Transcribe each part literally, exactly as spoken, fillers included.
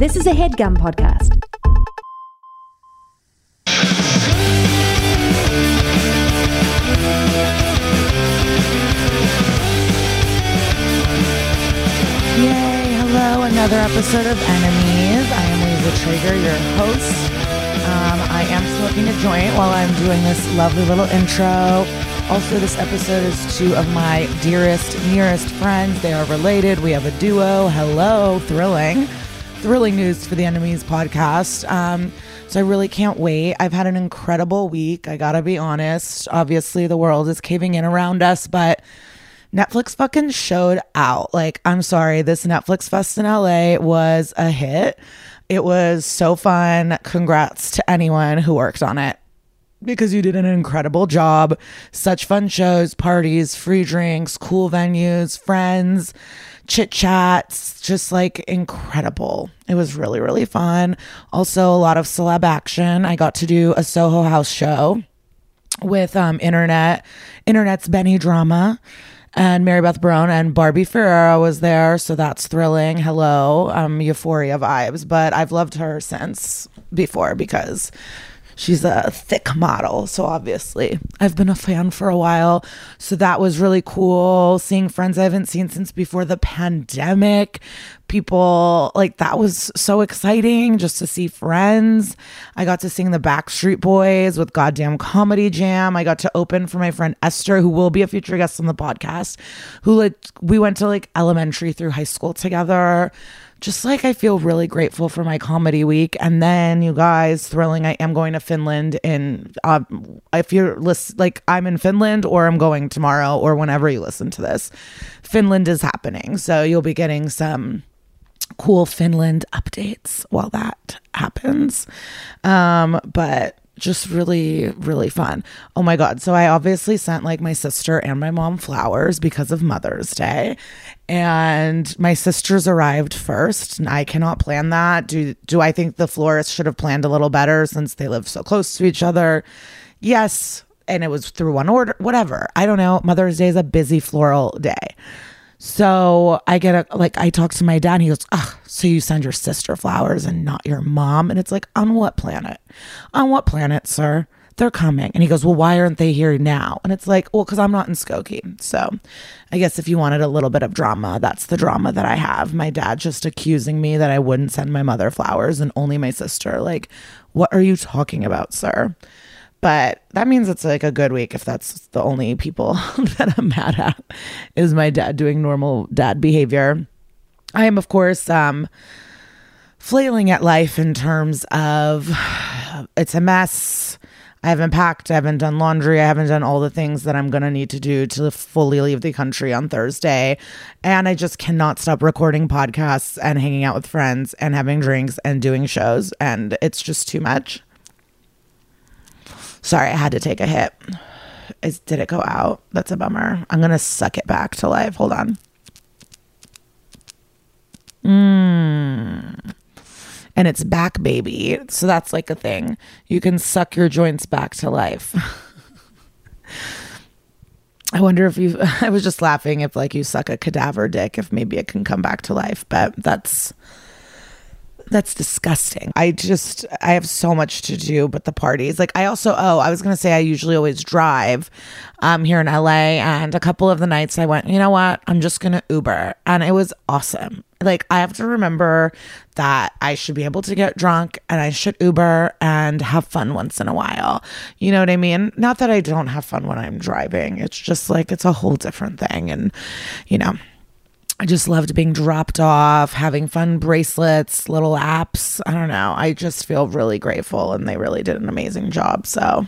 This is a HeadGum podcast. Yay, hello, another episode of Enemies. I am Lisa Treyger, your host. Um, I am smoking a joint while I'm doing this lovely little intro. Also, this episode is two of my dearest, nearest friends. They are related. We have a duo. Hello. Thrilling. Thrilling news for the Enemies podcast. Um, so I really can't wait. I've had an incredible week. I gotta be honest. Obviously, the world is caving in around us, but Netflix fucking showed out. Like, I'm sorry, this Netflix fest in L A was a hit. It was so fun. Congrats to anyone who worked on it, because you did an incredible job. Such fun shows, parties, free drinks, cool venues, friends, chit chats, just like incredible. It was really, really fun. Also, a lot of celeb action. I got to do a Soho House show with um, Internet, Internet's Benny Drama. And Mary Beth Brown and Barbie Ferreira was there, so that's thrilling. Hello, um, Euphoria vibes. But I've loved her since before because she's a thick model. So obviously, I've been a fan for a while. So that was really cool. Seeing friends I haven't seen since before the pandemic. People, like, that was so exciting just to see friends. I got to sing the Backstreet Boys with Goddamn Comedy Jam. I got to open for my friend Esther, who will be a future guest on the podcast, who, like, we went to like elementary through high school together. Just like, I feel really grateful for my comedy week. And then, you guys, thrilling, I am going to Finland in uh, if you're list- like I'm in Finland, or I'm going tomorrow, or whenever you listen to this, Finland is happening. So you'll be getting some cool Finland updates while that happens. Um, but just really, really fun. Oh my God. So I obviously sent like my sister and my mom flowers because of Mother's Day, and my sisters arrived first, and I cannot plan that. Do, do I think the florist should have planned a little better since they live so close to each other? Yes. And it was through one order, whatever. I don't know. Mother's Day is a busy floral day. So I get a, like, I talk to my dad, and he goes, ah, so you send your sister flowers and not your mom? And it's like, on what planet? On what planet, sir? They're coming. And he goes, well, why aren't they here now? And it's like, well, because I'm not in Skokie. So I guess if you wanted a little bit of drama, that's the drama that I have. My dad just accusing me that I wouldn't send my mother flowers and only my sister. Like, what are you talking about, sir? But that means it's like a good week if that's the only people that I'm mad at, is my dad doing normal dad behavior. I am, of course, um, flailing at life in terms of it's a mess. I haven't packed. I haven't done laundry. I haven't done all the things that I'm going to need to do to fully leave the country on Thursday. And I just cannot stop recording podcasts and hanging out with friends and having drinks and doing shows. And it's just too much. Sorry, I had to take a hit. Is, did it go out? That's a bummer. I'm going to suck it back to life. Hold on. Mm. And it's back, baby. So that's like a thing. You can suck your joints back to life. I wonder if you, I was just laughing if like you suck a cadaver dick, if maybe it can come back to life. But that's... That's disgusting. I just, I have so much to do, but the parties. Like, I also, oh, I was going to say I usually always drive um, here in L A, and a couple of the nights I went, you know what, I'm just going to Uber. And it was awesome. Like, I have to remember that I should be able to get drunk, and I should Uber and have fun once in a while. You know what I mean? Not that I don't have fun when I'm driving. It's just like, it's a whole different thing. And, you know, I just loved being dropped off, having fun bracelets, little apps. I don't know. I just feel really grateful, and they really did an amazing job. So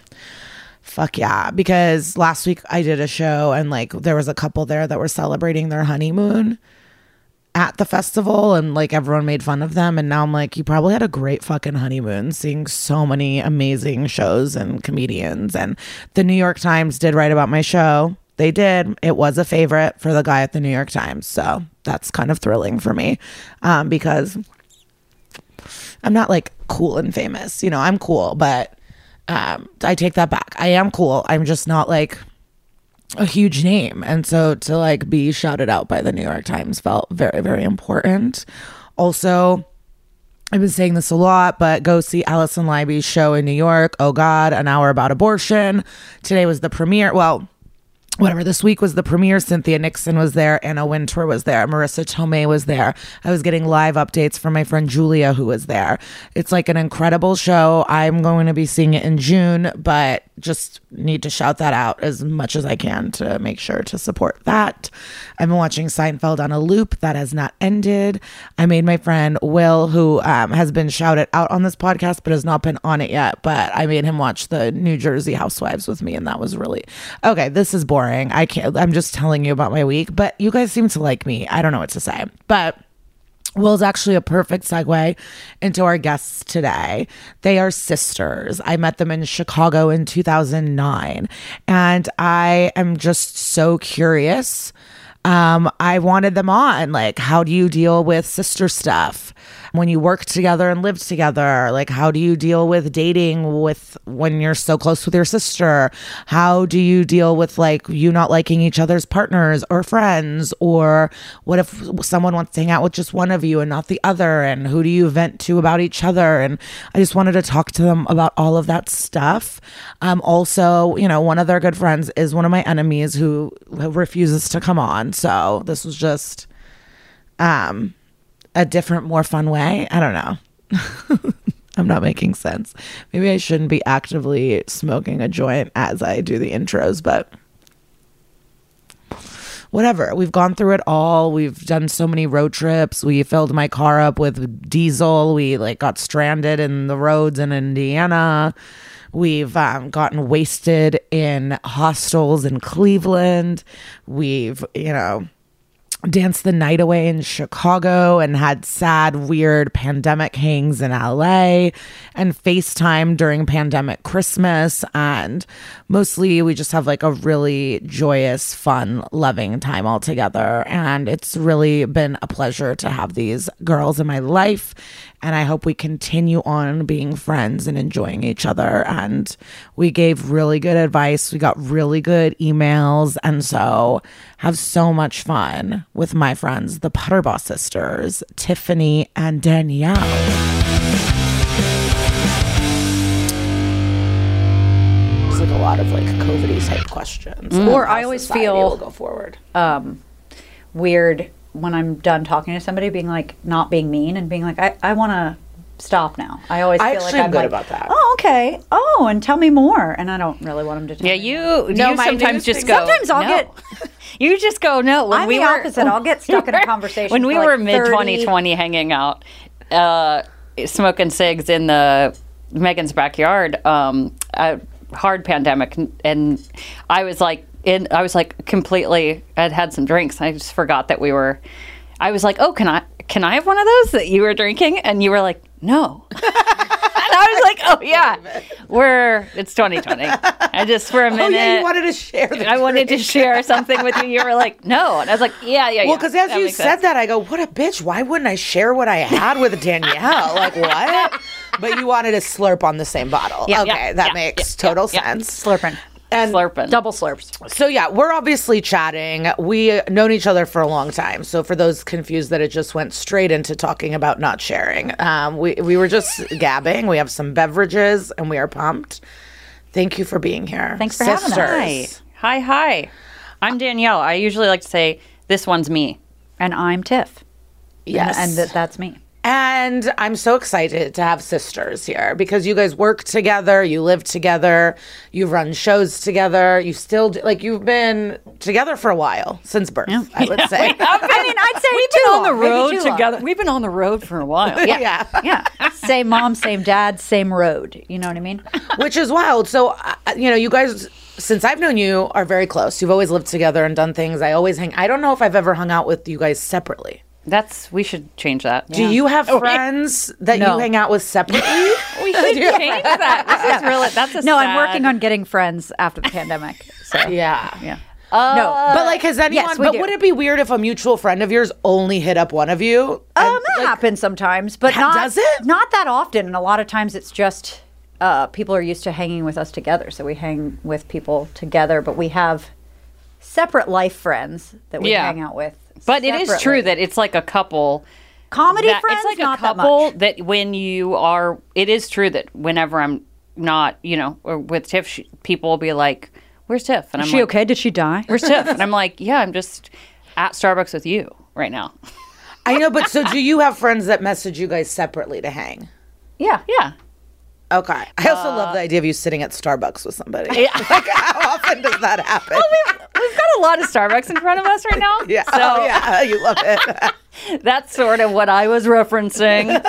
fuck yeah. Because last week I did a show, and like there was a couple there that were celebrating their honeymoon at the festival, and like everyone made fun of them. And now I'm like, you probably had a great fucking honeymoon, seeing so many amazing shows and comedians. And the New York Times did write about my show. They did. It was a favorite for the guy at the New York Times. So that's kind of thrilling for me um, because I'm not like cool and famous. You know, I'm cool, but um, I take that back. I am cool. I'm just not like a huge name. And so to like be shouted out by the New York Times felt very, very important. Also, I've been saying this a lot, but go see Allison Leiby's show in New York. Oh God, an hour about abortion. Today was the premiere. Well, whatever, this week was the premiere. Cynthia Nixon was there. Anna Wintour was there. Marissa Tomei was there. I was getting live updates from my friend Julia, who was there. It's like an incredible show. I'm going to be seeing it in June, but just need to shout that out as much as I can to make sure to support that. I've been watching Seinfeld on a loop. That has not ended. I made my friend Will, who um, has been shouted out on this podcast, but has not been on it yet. But I made him watch the New Jersey Housewives with me, and that was really... Okay, this is boring. I can't, I'm just telling you about my week, but you guys seem to like me. I don't know what to say, but Will's actually a perfect segue into our guests today. They are sisters. I met them in Chicago in two thousand nine, and I am just so curious. Um, I wanted them on, like, how do you deal with sister stuff when you work together and live together? Like, how do you deal with dating with when you're so close with your sister? How do you deal with, like, you not liking each other's partners or friends? Or what if someone wants to hang out with just one of you and not the other? And who do you vent to about each other? And I just wanted to talk to them about all of that stuff. Um, also, you know, one of their good friends is one of my enemies who refuses to come on. So this was just um, a different, more fun way. I don't know. I'm not making sense. Maybe I shouldn't be actively smoking a joint as I do the intros, but whatever. We've gone through it all. We've done so many road trips. We filled my car up with diesel. We like got stranded in the roads in Indiana. We've um, gotten wasted in hostels in Cleveland. We've, you know, danced the night away in Chicago and had sad, weird pandemic hangs in L A and FaceTime during pandemic Christmas. And mostly we just have like a really joyous, fun, loving time all together. And it's really been a pleasure to have these girls in my life. And I hope we continue on being friends and enjoying each other. And we gave really good advice. We got really good emails. And so have so much fun with my friends, the Puterbaugh sisters, Tiffany and Danielle. It's like a lot of like COVID-y type questions. Mm-hmm. Or I always feel will go forward. Um, weird. When I'm done talking to somebody, being like, not being mean and being like, I, I want to stop now. I always I feel like I'm good like, about that. Oh, okay. Oh, and tell me more. And I don't really want them to tell yeah, you, me. Yeah, you, you sometimes just go. Sometimes I'll no. get. You just go, no. When I'm we the were, opposite. I'll get stuck in a conversation. When we like were mid twenty twenty hanging out, uh, smoking cigs in the Megan's backyard, um, I, hard pandemic. And, and I was like, And I was like completely, I'd had some drinks. I just forgot that we were, I was like, oh, can I, can I have one of those that you were drinking? And you were like, no. And I was like, oh yeah, we're, it's twenty twenty. I just, for a minute. Oh yeah, you wanted to share the I drink. wanted to share something with you. You were like, no. And I was like, yeah, yeah, yeah. Well, because as that you said sense. that, I go, what a bitch. Why wouldn't I share what I had with Danielle? Like, what? But you wanted to slurp on the same bottle. Yeah, okay, yeah, that yeah, makes yeah, total yeah, sense. Yeah. Slurping. And slurping. Double slurps. So yeah, we're obviously chatting. We've known each other for a long time. So for those confused that it just went straight into talking about not sharing, um, we, we were just gabbing. We have some beverages and we are pumped. Thank you for being here. Thanks for Sisters. having us. Hi. Hi, hi. I'm Danielle. I usually like to say, this one's me. And I'm Tiff. Yes. And, and th- that's me. And I'm so excited to have sisters here because you guys work together, you live together, you've run shows together, you still do, like you've been together for a while since birth. Yeah. I would say. Yeah. I mean, I'd say we've been long, on the road together. Long. We've been on the road for a while. Yeah, yeah, yeah. Same mom, same dad, same road. You know what I mean? Which is wild. So uh, you know, you guys, since I've known you, are very close. You've always lived together and done things. I always hang. I don't know if I've ever hung out with you guys separately. That's, we should change that. Do yeah. you have oh, friends right? that no. you hang out with separately? We should change that. This is really, that's a No, sad. I'm working on getting friends after the pandemic. So Yeah. Yeah. Uh, no. But like, has anyone, yes, but do. would it be weird if a mutual friend of yours only hit up one of you? Um, and, that like, happens sometimes, but not, does it? Not that often. And a lot of times it's just, uh, people are used to hanging with us together. So we hang with people together, but we have separate life friends that we yeah. hang out with. But separately. It is true that it's like a couple comedy that, friends, it's like not a couple that, much. that when you are, it is true that whenever I'm not, you know, or with Tiff, she, people will be like, where's Tiff? And I'm is she like, okay? Did she die? Where's Tiff? And I'm like, yeah, I'm just at Starbucks with you right now. I know, but so do you have friends that message you guys separately to hang? Yeah. Yeah. Okay. I also uh, love the idea of you sitting at Starbucks with somebody. Yeah. Like, how often does that happen? Well, we've, we've got a lot of Starbucks in front of us right now. Yeah. So oh, yeah. You love it. That's sort of what I was referencing.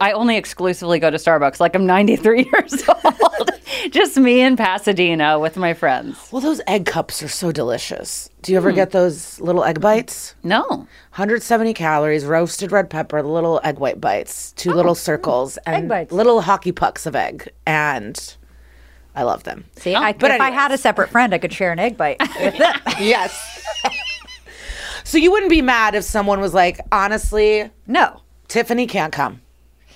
I only exclusively go to Starbucks. Like, I'm ninety-three years old. Just me in Pasadena with my friends. Well, those egg cups are so delicious. Do you ever mm. get those little egg bites? No. one hundred seventy calories, roasted red pepper, little egg white bites, two oh, little circles, and egg bites. Little hockey pucks of egg. And I love them. See, oh, I, but if anyways. I had a separate friend, I could share an egg bite with them. Yes. So you wouldn't be mad if someone was like, honestly, no, Tiffany can't come.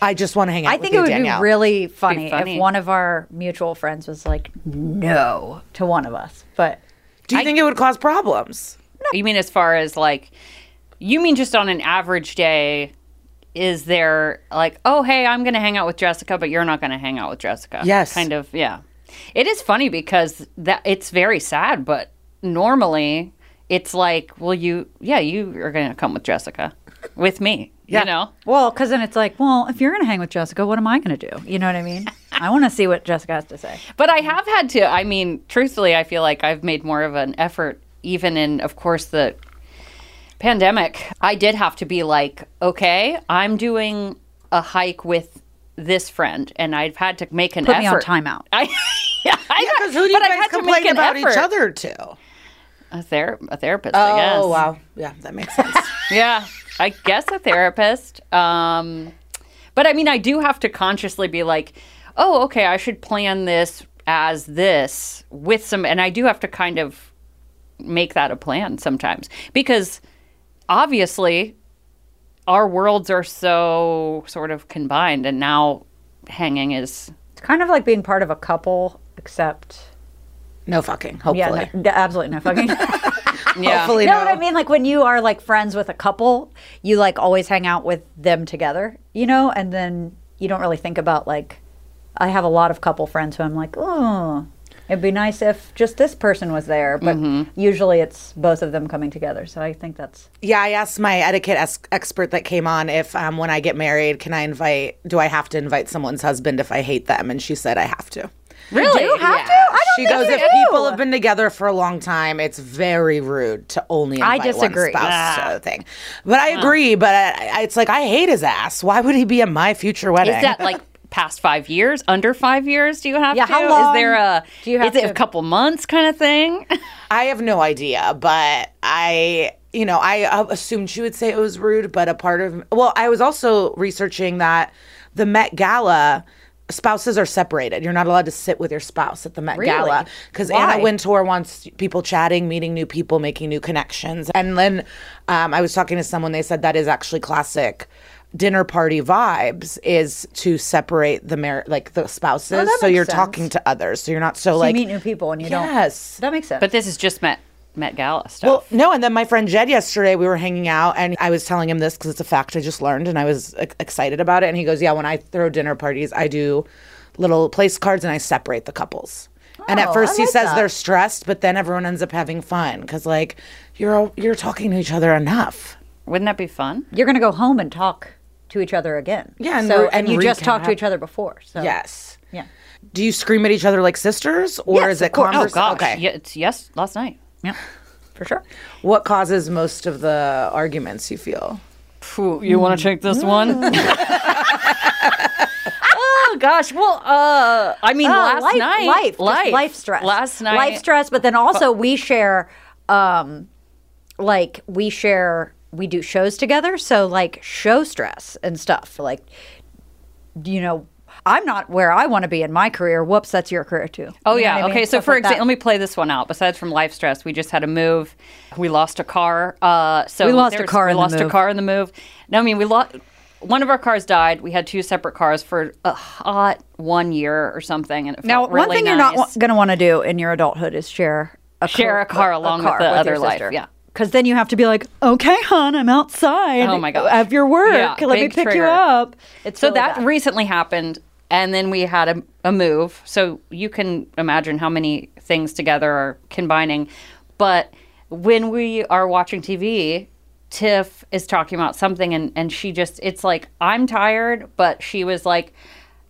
I just want to hang out I with you, Danielle. I think it would be really funny, be funny if one of our mutual friends was like, no, to one of us. But do you I, think it would cause problems? No. You mean as far as like, you mean just on an average day, is there like, oh, hey, I'm going to hang out with Jessica, but you're not going to hang out with Jessica. Yes. Kind of, yeah. It is funny because that it's very sad, but normally it's like, well, you, yeah, you are going to come with Jessica, with me. Yeah. You know? Well, because then it's like, well, if you're going to hang with Jessica, what am I going to do? You know what I mean? I want to see what Jessica has to say. But I have had to, I mean, truthfully, I feel like I've made more of an effort, even in, of course, the pandemic. I did have to be like, okay, I'm doing a hike with this friend, and I've had to make an Put effort. Put me on timeout. I, yeah, because yeah, who do you guys complain about effort. Each other to? A, ther- a therapist, oh, I guess. Oh, wow. Yeah, that makes sense. Yeah. I guess a therapist. Um, but, I mean, I do have to consciously be like, oh, okay, I should plan this as this with some – and I do have to kind of make that a plan sometimes because, obviously, our worlds are so sort of combined and now hanging is – It's kind of like being part of a couple except – No fucking, hopefully. Yeah, no, absolutely no fucking. Yeah. Hopefully no. No, what I mean, like when you are like friends with a couple, you like always hang out with them together, you know? And then you don't really think about like, I have a lot of couple friends who I'm like, oh, it'd be nice if just this person was there. But mm-hmm. usually it's both of them coming together. So I think that's. Yeah, I asked my etiquette es- expert that came on if um, when I get married, can I invite, do I have to invite someone's husband if I hate them? And she said, I have to. Really? You do have yeah. to? I don't she think goes, you if do. People have been together for a long time, it's very rude to only invite I disagree. One spouse yeah. to the thing. But I agree, but I, I, it's like, I hate his ass. Why would he be at my future wedding? Is that like past five years? Under five years? Do you have yeah, to? How long? Is there a, do you have is to? It a couple months kind of thing? I have no idea, but I, you know, I assumed she would say it was rude, but a part of, well, I was also researching that the Met Gala, spouses are separated. You're not allowed to sit with your spouse at the Met really? Gala because Anna Wintour wants people chatting, meeting new people, making new connections. And then um, I was talking to someone, they said that is actually classic dinner party vibes is to separate the mar- like the spouses. Oh, so you're sense. Talking to others. So you're not so, so like. You meet new people and you yes. don't. Yes. That makes sense. But this is just Met Met Gala stuff. Well, no, and then my friend Jed yesterday, we were hanging out, and I was telling him this because it's a fact I just learned, and I was e- excited about it. And he goes, yeah, when I throw dinner parties, I do little place cards, and I separate the couples. Oh, and at first I he like says that. They're stressed, but then everyone ends up having fun because, like, you're all, you're talking to each other enough. Wouldn't that be fun? You're going to go home and talk to each other again. Yeah, and, so, re- and, and you recap. Just talked to each other before. So. Yes. Yeah. Do you scream at each other like sisters, or yes, is it conversation? Oh, gosh. Okay. Yeah, it's yes, last night. Yeah, for sure. What causes most of the arguments you feel? Ooh, you want to check this one? Oh, gosh. Well, uh, I mean, uh, last life, night. Life, life. Life stress. Last night. Life stress, but then also we share, um, like, we share, we do shows together. So, like, show stress and stuff. Like, you know, I'm not where I want to be in my career. Whoops, that's your career too. Oh, you know yeah. I mean? Okay, so Stuff for like example, let me play this one out. Besides from life stress, we just had a move. We lost a car. Uh, so we lost a car in the move. We lost a car in the move. No, I mean, we lost one of our cars died. We had two separate cars for a hot one year or something. And it now, felt really nice. Now, one thing you're not w- going to want to do in your adulthood is share a, share car, a car along a car with the with other life. Yeah. Because then you have to be like, okay, hon, I'm outside. Oh, my God. Of your work. Yeah, Let me pick trigger. you up. It's so really that bad. recently happened. And then we had a, a move. So you can imagine how many things together are combining. But when we are watching T V, Tiff is talking about something. And, and she just, it's like, I'm tired. But she was like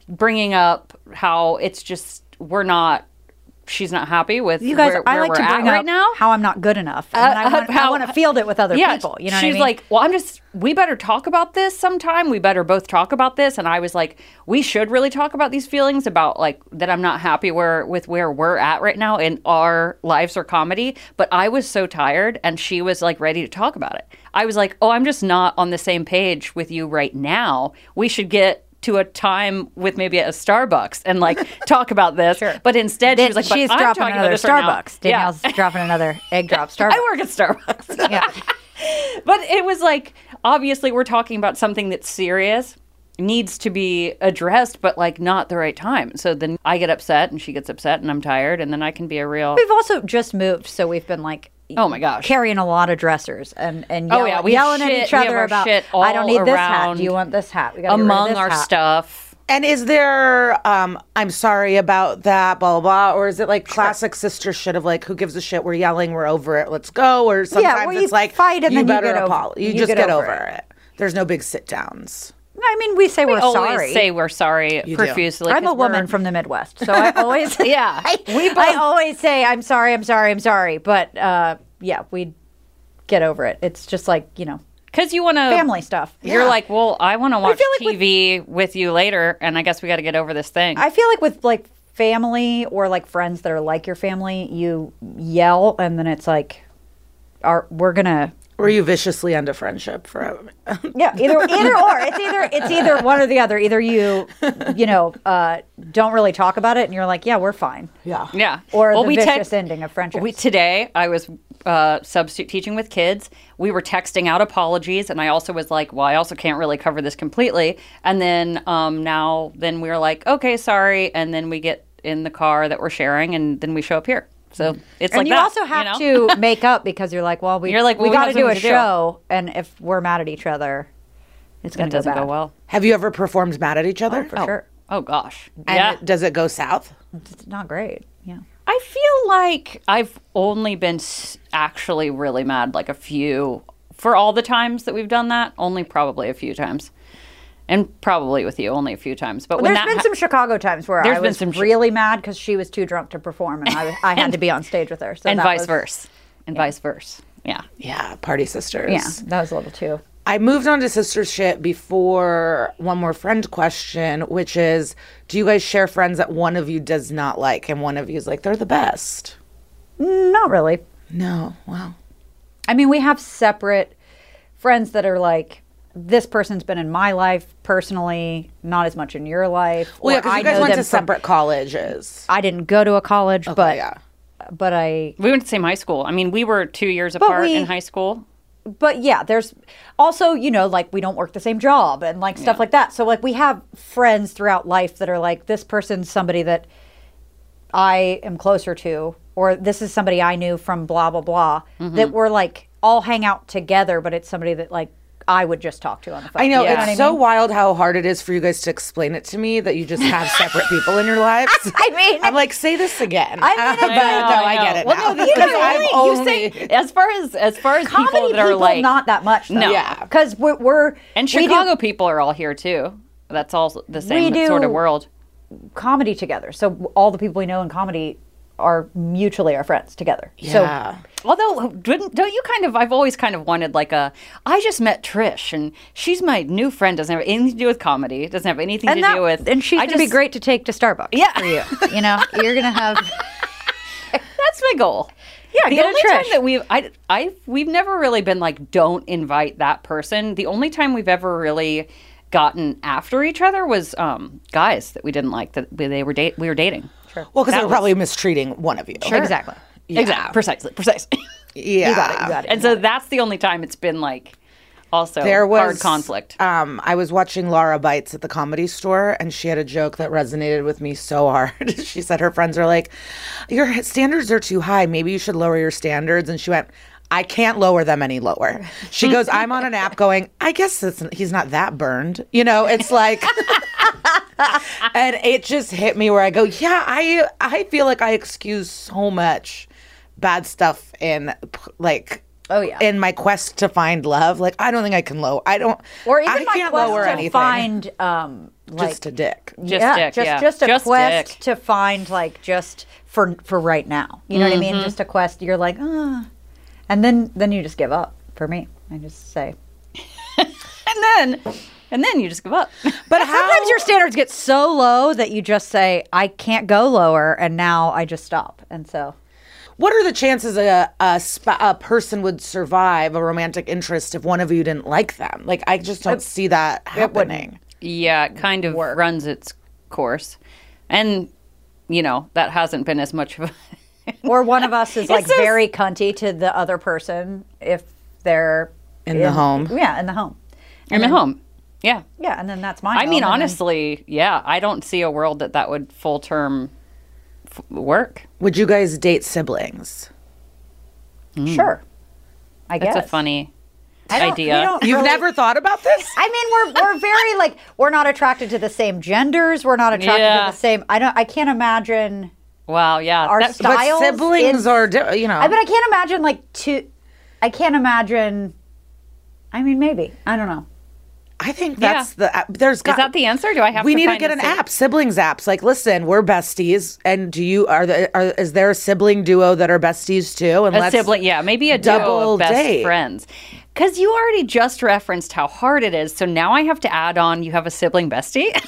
bringing up how it's just, we're not. She's not happy with you guys. Where, I like where to we're bring at up right now. How I'm not good enough. And uh, I, want, how, I want to field it with other yeah, people. You know, she's what I mean? like, well, I'm just. We better talk about this sometime. We better both talk about this. And I was like, we should really talk about these feelings about like that. I'm not happy where with where we're at right now in our lives or comedy. But I was so tired, and she was like ready to talk about it. I was like, oh, I'm just not on the same page with you right now. We should get to a time with maybe a Starbucks and like talk about this. Sure. But instead she was like, she's dropping another Starbucks. Danielle's dropping another egg drop Starbucks. I work at Starbucks. Yeah. But it was like, obviously we're talking about something that's serious, needs to be addressed, but like not the right time. So then I get upset and she gets upset and I'm tired and then I can be a real. We've also just moved. So we've been like, oh my gosh, carrying a lot of dressers and and yelling, oh yeah, we yelling shit, at each other about I don't need this hat. Do you want this hat? We got among our hat. stuff. And is there um, I'm sorry about that, blah blah blah, or is it like classic sure. sister shit of like who gives a shit? We're yelling, we're over it, let's go. Or sometimes yeah, well, it's like fight and you then better you, get over, you, you just get, get over it. it. There's no big sit downs. I mean, we say we we're sorry. We always say we're sorry you profusely. I'm a woman from the Midwest, so I always yeah. I, we both, I always say I'm sorry, I'm sorry, I'm sorry. But uh, yeah, we get over it. It's just like, you know, because you want to family stuff. You're yeah. like, well, I want to watch like T V with, with you later, and I guess we got to get over this thing. I feel like with like family or like friends that are like your family, you yell, and then it's like, are we're gonna. Or you viciously end a friendship forever. Yeah, either either or. It's either it's either one or the other. Either you, you know, uh, don't really talk about it, and you're like, yeah, we're fine. Yeah, yeah. Or well, the we vicious te- ending of friendships. We, today, I was uh, substitute teaching with kids. We were texting out apologies, and I also was like, well, I also can't really cover this completely. And then um, now, then we we're like, okay, sorry. And then we get in the car that we're sharing, and then we show up here. So it's and like you that, also have you know? to make up because you're like, well, we you're like, well, we, we got to do a show, do. and if we're mad at each other, it's gonna it doesn't go, bad. go well. Have you ever performed mad at each other? Oh, for oh. sure. Oh gosh. And yeah. it, does it go south? It's not great. Yeah. I feel like I've only been actually really mad like a few for all the times that we've done that. Only probably a few times. And probably with you only a few times. But well, when there's that been ha- some Chicago times where I was been some really sh- mad because she was too drunk to perform and I, I had and, to be on stage with her. So and that vice was, versa. And yeah. vice versa. Yeah. Yeah. Party sisters. Yeah. That was a little too. I moved on to sister shit before one more friend question, which is, do you guys share friends that one of you does not like and one of you is like, they're the best? Not really. No. Wow. I mean, we have separate friends that are like, this person's been in my life personally, not as much in your life. Well, yeah, because you guys went to separate from, colleges. I didn't go to a college, okay, but yeah. but I... We went to the same high school. I mean, we were two years apart we, in high school. But yeah, there's also, you know, like we don't work the same job and like stuff yeah. like that. So like we have friends throughout life that are like, this person's somebody that I am closer to, or this is somebody I knew from blah, blah, blah, mm-hmm. that we're like all hang out together, but it's somebody that like, I would just talk to on the phone. I know. Yeah. It's you know I mean? so wild how hard it is for you guys to explain it to me that you just have separate people in your lives. I mean. I'm like, say this again. I mean, but, I know, no, I, I get it well, now. No, you, I'm only... you say, as far as, as far as people that are people, like. Not that much, though. No. Yeah. Because we're, we're. And Chicago do, people are all here, too. That's all the same sort of world. Comedy together. So all the people we know in comedy are mutually our friends together. Yeah. So, although, don't you kind of, I've always kind of wanted like a, I just met Trish and she's my new friend, doesn't have anything to do with comedy, doesn't have anything and to that, do with. And she's going to be great to take to Starbucks yeah. for you. You know, you're going to have. That's my goal. Yeah, the only Trish. time that we've, I, I, we've never really been like, don't invite that person. The only time we've ever really gotten after each other was um, guys that we didn't like, that they were date, we were dating. Sure. Well, because they were was... probably mistreating one of you. Sure. Exactly. Yeah. Exactly. Precisely. Precisely. Yeah. You got it. You got it. And so that's the only time it's been like also there was, hard conflict. Um, I was watching Laura Bites at the Comedy Store, and she had a joke that resonated with me so hard. She said her friends are like, your standards are too high. Maybe you should lower your standards. And she went, I can't lower them any lower. She goes, I'm on an app going, I guess it's, he's not that burned. You know, it's like... And it just hit me where I go, yeah, I I feel like I excuse so much bad stuff in, like... Oh yeah. In my quest to find love, like I don't think I can lower. I don't. Or even I my can't quest lower to anything. Find um, like, just a dick. Just yeah, dick. Just, yeah. just a just quest dick. To find like just for for right now. You know mm-hmm. what I mean? Just a quest. You're like, ah, and then then you just give up. For me, I just say, and then and then you just give up. But how... sometimes your standards get so low that you just say, I can't go lower, and now I just stop, and so. What are the chances a, a, sp- a person would survive a romantic interest if one of you didn't like them? Like, I just don't it, see that happening. It yeah, it kind of work. Runs its course. And, you know, that hasn't been as much of a... Or one of us is, like, just... very cunty to the other person if they're... In, in the home. Yeah, in the home. In and the then, home. Yeah. Yeah, and then that's my I home, mean, honestly, then... yeah, I don't see a world that that would full-term... work. Would you guys date siblings? Mm. Sure. I guess. That's a funny idea. You've really... never thought about this? I mean, we're we're very like we're not attracted to the same genders. We're not attracted yeah. to the same. I don't. I can't imagine. Wow. Yeah. Our that, styles. But siblings are. You know. I mean, I can't imagine like two. I can't imagine. I mean, maybe. I don't know. I think that's yeah. the there's got, is that the answer? Do I have? We to need find to get an same? app, siblings apps. Like, listen, we're besties, and do you are the are is there a sibling duo that are besties too? And a let's sibling, yeah, maybe a double duo of best date. friends. Because you already just referenced how hard it is, so now I have to add on. You have a sibling bestie. I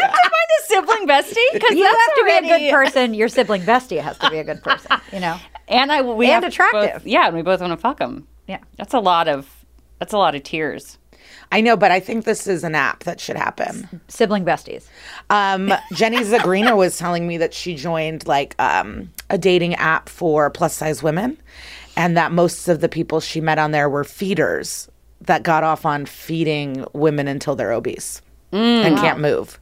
have to find a sibling bestie because you have to already... be a good person. Your sibling bestie has to be a good person, you know. And I we and have attractive, both, yeah, and we both want to fuck them. Yeah, that's a lot of. That's a lot of tears. I know, but I think this is an app that should happen. S- sibling besties. Um, Jenny Zagrino was telling me that she joined like um, a dating app for plus size women and that most of the people she met on there were feeders that got off on feeding women until they're obese mm, and wow. can't move.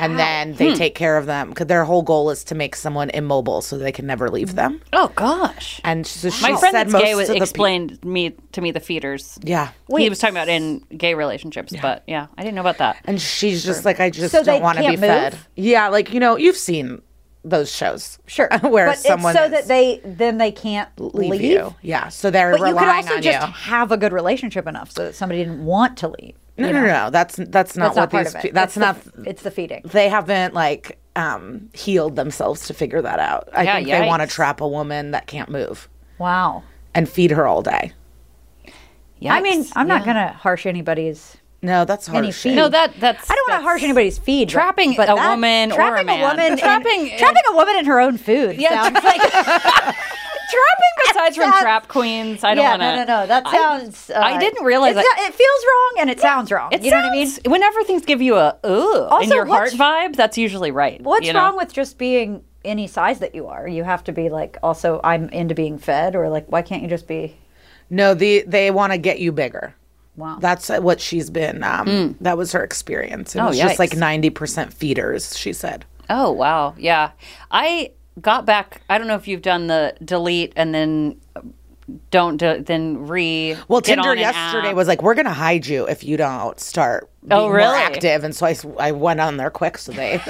And wow. then they hmm. take care of them because their whole goal is to make someone immobile so they can never leave them. Oh gosh! And so she my friend said that's most gay was, explained pe- me to me the feeders. Yeah, Wait. he was talking about in gay relationships, yeah. but yeah, I didn't know about that. And she's just sure. like, I just so don't want to be move? fed. Yeah, like you know, you've seen those shows, sure, where but someone it's so that they then they can't leave, leave you. Yeah, so they're but relying on you. But you could also just you. have a good relationship enough so that somebody didn't want to leave. No, you know. no, no, that's that's not that's what not these. It. That's it's not. The, it's the feeding. They haven't like um, healed themselves to figure that out. I yeah, think yikes. they want to trap a woman that can't move. Wow. And feed her all day. Yikes. I mean, I'm yeah. not gonna harsh anybody's. No, that's harsh. Any feed. No, that that's. I don't want to harsh anybody's feed. Trapping but, but a that, woman trapping or a man. A woman in, trapping in, trapping a woman in her own food. Yeah. Sounds like... Trapping besides from trap queens, I don't yeah, want to. No, no, no. That sounds. I, uh, I didn't realize that. It feels wrong and it yeah, sounds wrong. It you sounds, know what I mean? Whenever things give you a ooh in your heart vibe, that's usually right. What's you know? wrong with just being any size that you are? You have to be like, also, I'm into being fed, or like, why can't you just be? No, the they want to get you bigger. Wow. That's what she's been. Um, mm. That was her experience. It oh, was yikes. just like ninety percent feeders, she said. Oh, wow. Yeah. I. Got back. I don't know if you've done the delete and then don't de- then re. Well, Tinder yesterday app. was like, we're going to hide you if you don't start being oh, really? more active. And so I, I went on there quick, so they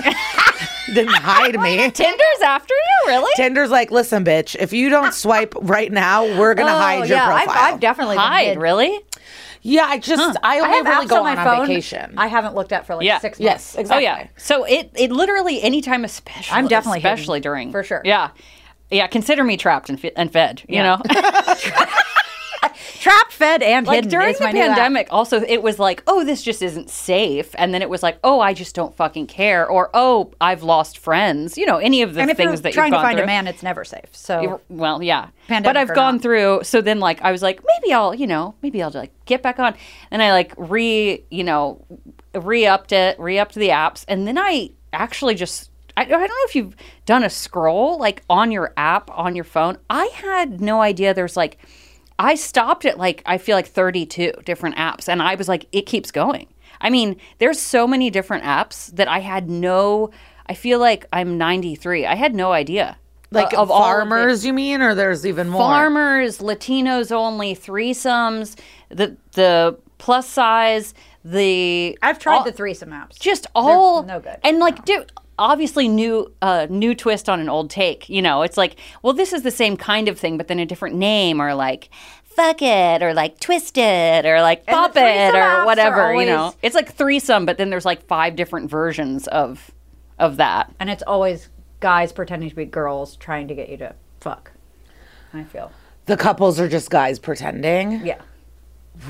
didn't hide me. Wait, Tinder's after you, really? Tinder's like, listen, bitch, if you don't swipe right now, we're going to oh, hide your yeah, profile. I've, I've definitely hide been really. Yeah, I just huh. I only I have really go on, on phone, vacation. I haven't looked at for like yeah. six months. Yes, exactly. Oh, yeah. So it it literally anytime, especially I'm definitely especially hidden, during for sure. Yeah, yeah. Consider me trapped and, fe- and fed. You yeah. know, trapped, fed, and like hidden. During the pandemic, also it was like, oh, this just isn't safe, and then it was like, oh, I just don't fucking care, or oh, I've lost friends. You know, any of the and things if you're that trying you've gone to find through, a man, it's never safe. So you're, well, yeah. Pandemic but I've gone not. through. So then, like, I was like, maybe I'll, you know, maybe I'll like. get back on. And I like re, you know, re-upped it, re-upped the apps. And then I actually just, I, I don't know if you've done a scroll like on your app, on your phone. I had no idea there's like, I stopped at like, I feel like thirty-two different apps. And I was like, it keeps going. I mean, there's so many different apps that I had no, I feel like I'm ninety-three. I had no idea. Like uh, of farmers, of you mean, or there's even more? Farmers, Latinos only, threesomes, the the plus size, the I've tried all, the threesome apps. Just all they're no good. And like, no. dude, obviously new uh, new twist on an old take. You know, it's like, well, this is the same kind of thing, but then a different name, or like fuck it, or like twist it, or like pop it, or whatever. Always, you know, it's like threesome, but then there's like five different versions of of that, and it's always guys pretending to be girls trying to get you to fuck. I feel the couples are just guys pretending. Yeah,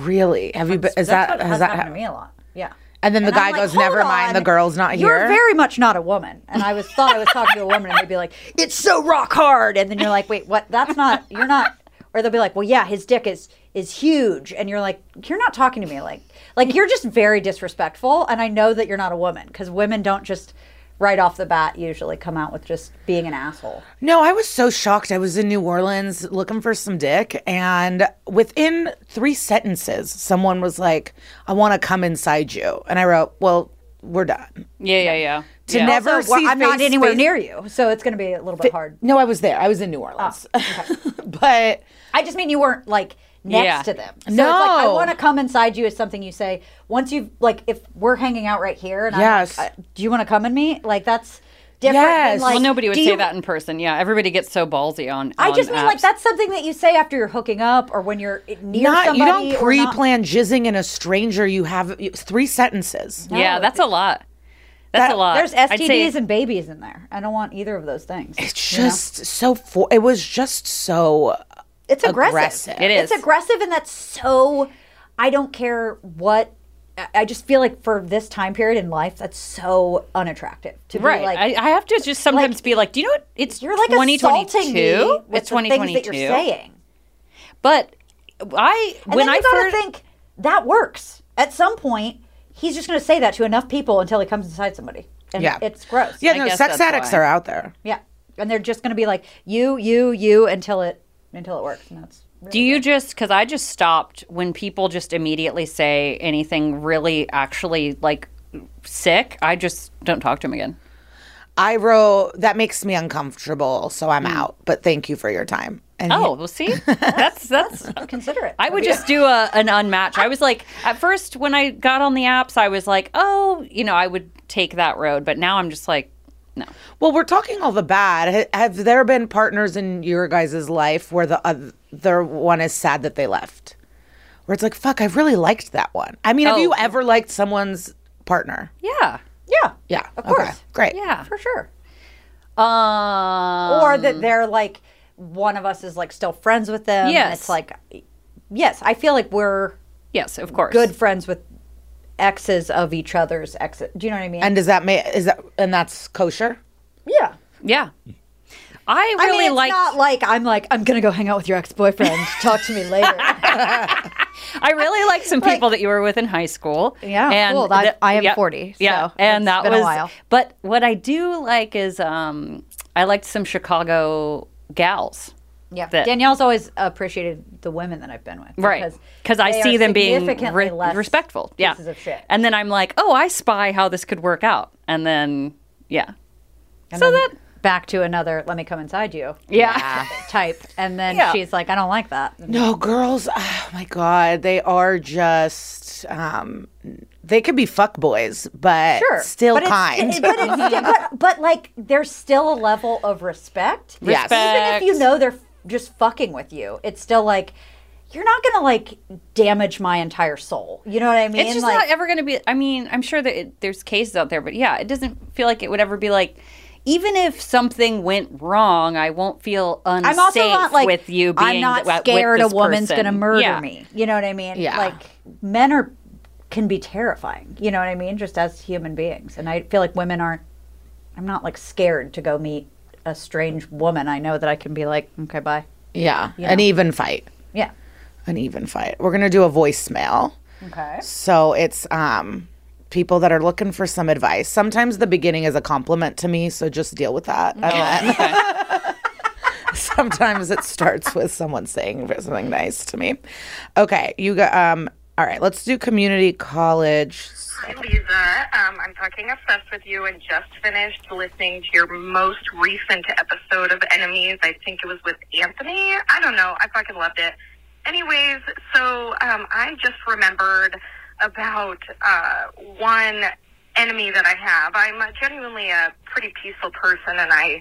really. Have that's, you? Been, is that what, has, has that happened ha- to me a lot? Yeah. And then the and guy like, goes, "Never on. mind, the girl's not you're here." You're very much not a woman. And I was thought I was talking to a woman, and they'd be like, "It's so rock hard," and then you're like, "Wait, what? That's not. You're not." Or they'll be like, "Well, yeah, his dick is is huge," and you're like, "You're not talking to me like like you're just very disrespectful." And I know that you're not a woman, because women don't just. Right off the bat, usually come out with just being an asshole. No, I was so shocked. I was in New Orleans looking for some dick, and within three sentences, someone was like, "I want to come inside you," and I wrote, "Well, we're done." Yeah, yeah, yeah. To yeah. never also, see, well, I'm face, not anywhere face. near you, so it's going to be a little bit hard. No, I was there. I was in New Orleans, oh, okay. But I just mean you weren't like next yeah. to them. So no, it's like, "I want to come inside you" is something you say once you've like, if we're hanging out right here and yes. I'm like, "Do you want to come in me?" Like, that's different. Yes. Than, like, well, nobody would say you... that in person. Yeah, everybody gets so ballsy on. I on just mean apps. Like, that's something that you say after you're hooking up, or when you're near not, somebody. You don't pre-plan not... jizzing in a stranger. You have three sentences. No, yeah, that's a lot. That's that, a lot. There's S T Ds and babies in there. I don't want either of those things. It's just know? so. For, it was just so. It's aggressive. aggressive. It is. It's aggressive, and that's so. I don't care what. I just feel like for this time period in life, that's so unattractive to right. be like. I, I have to just sometimes like, be like, do you know what? It's you're like assaulting me with it's the twenty twenty-two things that you're saying. But I and when then you I gotta first think that works at some point. He's just going to say that to enough people until he comes inside somebody, and yeah. it's gross. Yeah, I no, sex addicts why. are out there. Yeah, and they're just going to be like you, you, you until it. Until it works. And that's really Do you good. just, because I just stopped when people just immediately say anything really actually like sick, I just don't talk to them again. I wrote, "That makes me uncomfortable, so I'm mm. out, but thank you for your time." And oh, he- well, see, that's, that's, that's considerate. I would yeah. just do a, an unmatch. I was like, at first when I got on the apps, I was like, oh, you know, I would take that road, but now I'm just like, no. Well, we're talking all the bad. Have there been partners in your guys' life where the other one is sad that they left? Where it's like, fuck, I really liked that one. I mean, oh. have you ever liked someone's partner? Yeah. Yeah. Yeah. Of course. Okay. Great. Yeah. For sure. Um, or that they're like, one of us is like still friends with them. Yes. And it's like, yes, I feel like we're yes, of course. good friends with exes of each other's exes. Do you know what I mean? And does that make is that and that's kosher? Yeah, yeah. I really I mean, it's liked, not like I'm like I'm gonna go hang out with your ex boyfriend. Talk to me later. I really like some people like, that you were with in high school. Yeah, and cool. I, I am yeah, forty. So yeah, and that been was. A while. But what I do like is um, I liked some Chicago gals. Yeah, that. Danielle's always appreciated the women that I've been with. Right, because I see them being re- less respectful. Yeah, pieces of shit. And then I'm like, oh, I spy how this could work out. And then, yeah. And so then that back to another, let me come inside you. Yeah. Type. And then yeah. she's like, I don't like that. No, girls, oh my God, they are just, um, they could be fuckboys, but sure. still but kind. It, but, it's, but, but like, there's still a level of respect. Yes. Respect. Even if you know they're just fucking with you, it's still like, you're not gonna like damage my entire soul. You know what I mean? It's just like, not ever gonna be. I mean, I'm sure that it, there's cases out there, but yeah, it doesn't feel like it would ever be like, even if something went wrong, I won't feel unsafe I'm also not, like, with you being I'm not w- scared a woman's person. gonna murder yeah. me. You know what I mean? Yeah. Like, men are can be terrifying. You know what I mean? Just as human beings, and I feel like women aren't. I'm not like scared to go meet a strange woman. I know that I can be like, okay, bye. Yeah, you know? An even fight. Yeah, an even fight. We're gonna do a voicemail. Okay. So it's um, people that are looking for some advice. Sometimes the beginning is a compliment to me, so just deal with that. Okay. Sometimes it starts with someone saying something nice to me. Okay, you got um, All right, let's do community college. Hi, Lisa. Um, I'm talking obsessed with you and just finished listening to your most recent episode of Enemies. I think it was with Anthony. I don't know. I fucking loved it. Anyways, so um, I just remembered about uh, one enemy that I have. I'm genuinely a pretty peaceful person, and I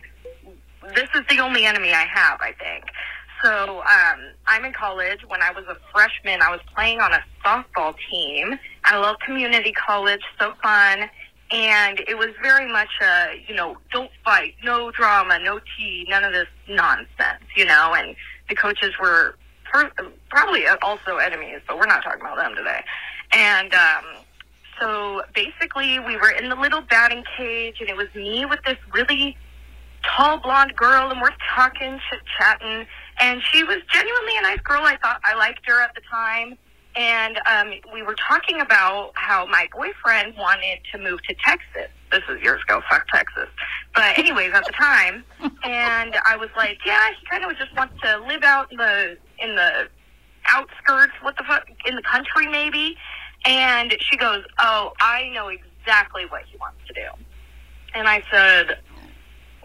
this is the only enemy I have, I think. So um, I'm in college. When I was a freshman, I was playing on a softball team. I love community college, so fun. And it was very much a, you know, don't fight, no drama, no tea, none of this nonsense, you know. And the coaches were per- probably also enemies, but we're not talking about them today. And um, so basically we were in the little batting cage, and it was me with this really tall blonde girl, and we're talking, chit-chatting. And she was genuinely a nice girl. I thought I liked her at the time. And um, we were talking about how my boyfriend wanted to move to Texas. This is years ago. Fuck Texas. But anyways, at the time. And I was like, yeah, he kind of just wants to live out in the, in the outskirts, what the fuck, in the country maybe. And she goes, oh, I know exactly what he wants to do. And I said,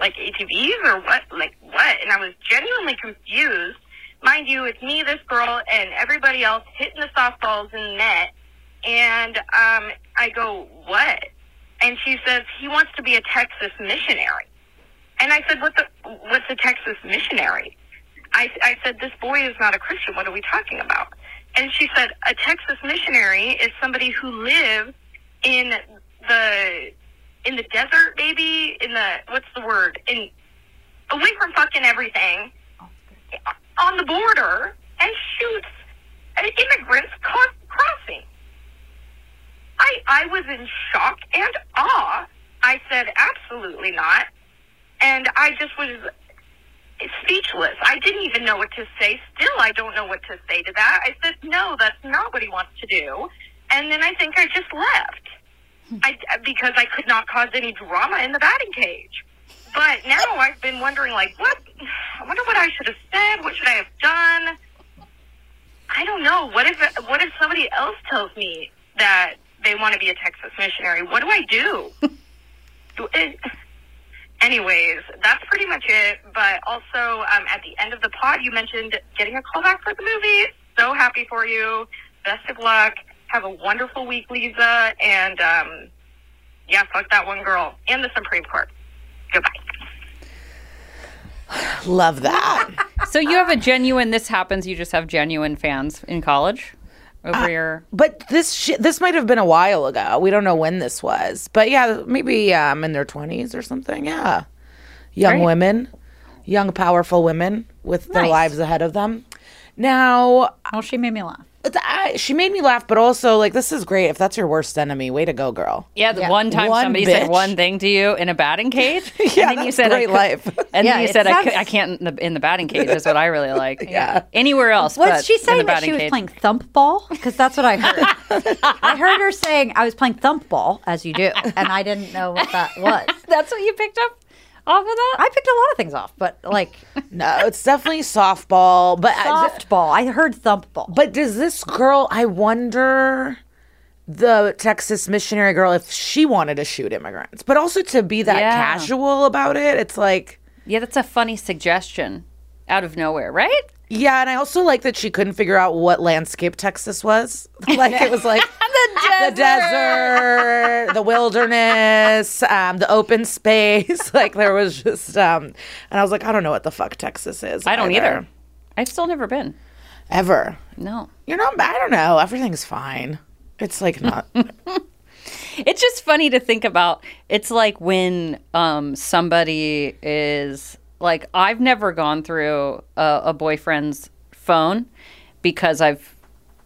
like A T Vs or what, like what? And I was genuinely confused. Mind you, it's me, this girl, and everybody else hitting the softballs in the net. And um, I go, what? And she says, he wants to be a Texas missionary. And I said, what the, what's a Texas missionary? I, I said, this boy is not a Christian. What are we talking about? And she said, a Texas missionary is somebody who lives in the... in the desert, maybe, in the, what's the word, in, away from fucking everything, on the border, and shoots an immigrant's crossing. I, I was in shock and awe. I said, absolutely not. And I just was speechless. I didn't even know what to say. Still, I don't know what to say to that. I said, no, that's not what he wants to do. And then I think I just left. I, because I could not cause any drama in the batting cage. But now I've been wondering, like, what? I wonder what I should have said. What should I have done? I don't know. What if what if somebody else tells me that they want to be a Texas missionary? What do I do? Anyways, that's pretty much it. But also, um, at the end of the pod, you mentioned getting a call back for the movie. So happy for you. Best of luck. Have a wonderful week, Lisa, and um, yeah, fuck that one girl and the Supreme Court. Goodbye. Love that. So you have a genuine. This happens. You just have genuine fans in college over uh, your. But this sh- this might have been a while ago. We don't know when this was, but yeah, maybe um, in their twenties or something. Yeah, young right. women, young powerful women with nice. Their lives ahead of them. Now, oh, she made me laugh. I, she made me laugh, but also, like, this is great. If that's your worst enemy, way to go, girl. Yeah, the yeah. one time one somebody bitch. Said one thing to you in a batting cage. Yeah, and then you said great I life. And yeah, then you said, sounds... I, could, I can't in the, in the batting cage is what I really like. Yeah. yeah. Anywhere else was but she saying in the that she was cage. Playing thump ball? Because that's what I heard. I heard her saying, I was playing thump ball, as you do, and I didn't know what that was. That's what you picked up? Off of that? I picked a lot of things off, but like... No, it's definitely softball. But softball. I, I heard thumpball. But does this girl, I wonder, the Texas missionary girl, if she wanted to shoot immigrants. But also to be that yeah. casual about it, it's like... Yeah, that's a funny suggestion out of nowhere, right? Yeah, and I also like that she couldn't figure out what landscape Texas was. Like, it was like... The desert. The desert, the wilderness, um, the open space. Like, there was just, um, and I was like, I don't know what the fuck Texas is. I don't either. either. I've still never been. Ever? No. You're not, I don't know. Everything's fine. It's like not. It's just funny to think about. It's like when um, somebody is, like, I've never gone through a, a boyfriend's phone because I've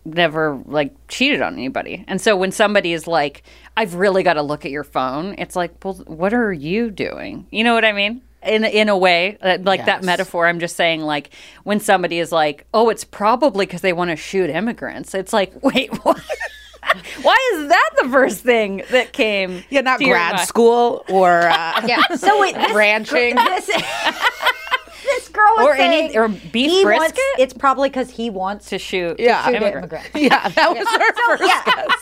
never like cheated on anybody, and so when somebody is like, I've really got to look at your phone, it's like, well, what are you doing? You know what I mean? In in a way, like yes. that metaphor. I'm just saying, like, when somebody is like, oh, it's probably because they want to shoot immigrants, it's like, wait, what? Why is that the first thing that came? Yeah, not grad school or uh yeah so wait, this, ranching this, this girl was or saying. Any, or beef brisket? Wants, it's probably because he wants to shoot, yeah, to shoot immigrants. Yeah, that was yeah. her so, first yeah. guess.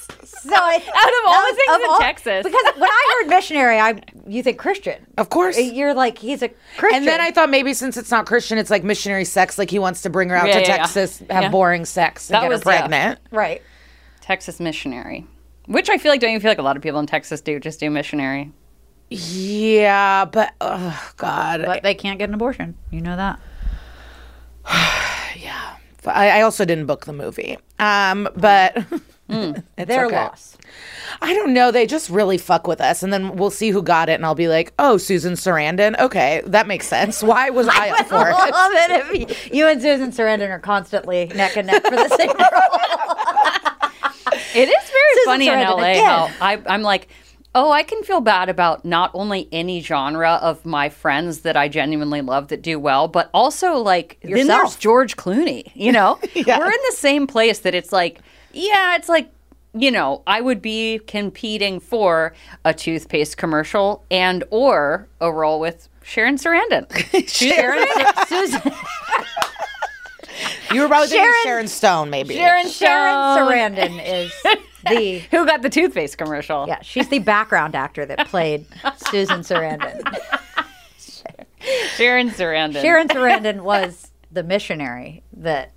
So I, out of all was, the things in all, Texas. Because when I heard missionary, I you think Christian. Of course. You're like, he's a Christian. And then I thought maybe since it's not Christian, it's like missionary sex. Like he wants to bring her out yeah, to yeah, Texas, yeah. have yeah. boring sex, and that get was, her pregnant. Yeah. Right. Texas missionary. Which I feel like, don't you feel like a lot of people in Texas do just do missionary? Yeah, but, oh, God. But they can't get an abortion. You know that. yeah. I, I also didn't book the movie. Um, but mm. it's their okay. loss. I don't know. They just really fuck with us. And then we'll see who got it. And I'll be like, oh, Susan Sarandon. Okay, that makes sense. Why was I, I up for it? I love it if you, you and Susan Sarandon are constantly neck and neck for the same role. It is very Susan funny Sarandon in L A again. How I, I'm like... Oh, I can feel bad about not only any genre of my friends that I genuinely love that do well, but also, like, yourself. Then there's George Clooney, you know? yeah. We're in the same place that it's like, yeah, it's like, you know, I would be competing for a toothpaste commercial and or a role with Sharon Sarandon. Sharon Susan. You were probably Sharon, thinking Sharon Stone, maybe. Sharon, Sharon Sarandon is... The, who got the toothpaste commercial? Yeah, she's the background actor that played Susan Sarandon. Sharon Sarandon. Sharon Sarandon was the missionary that...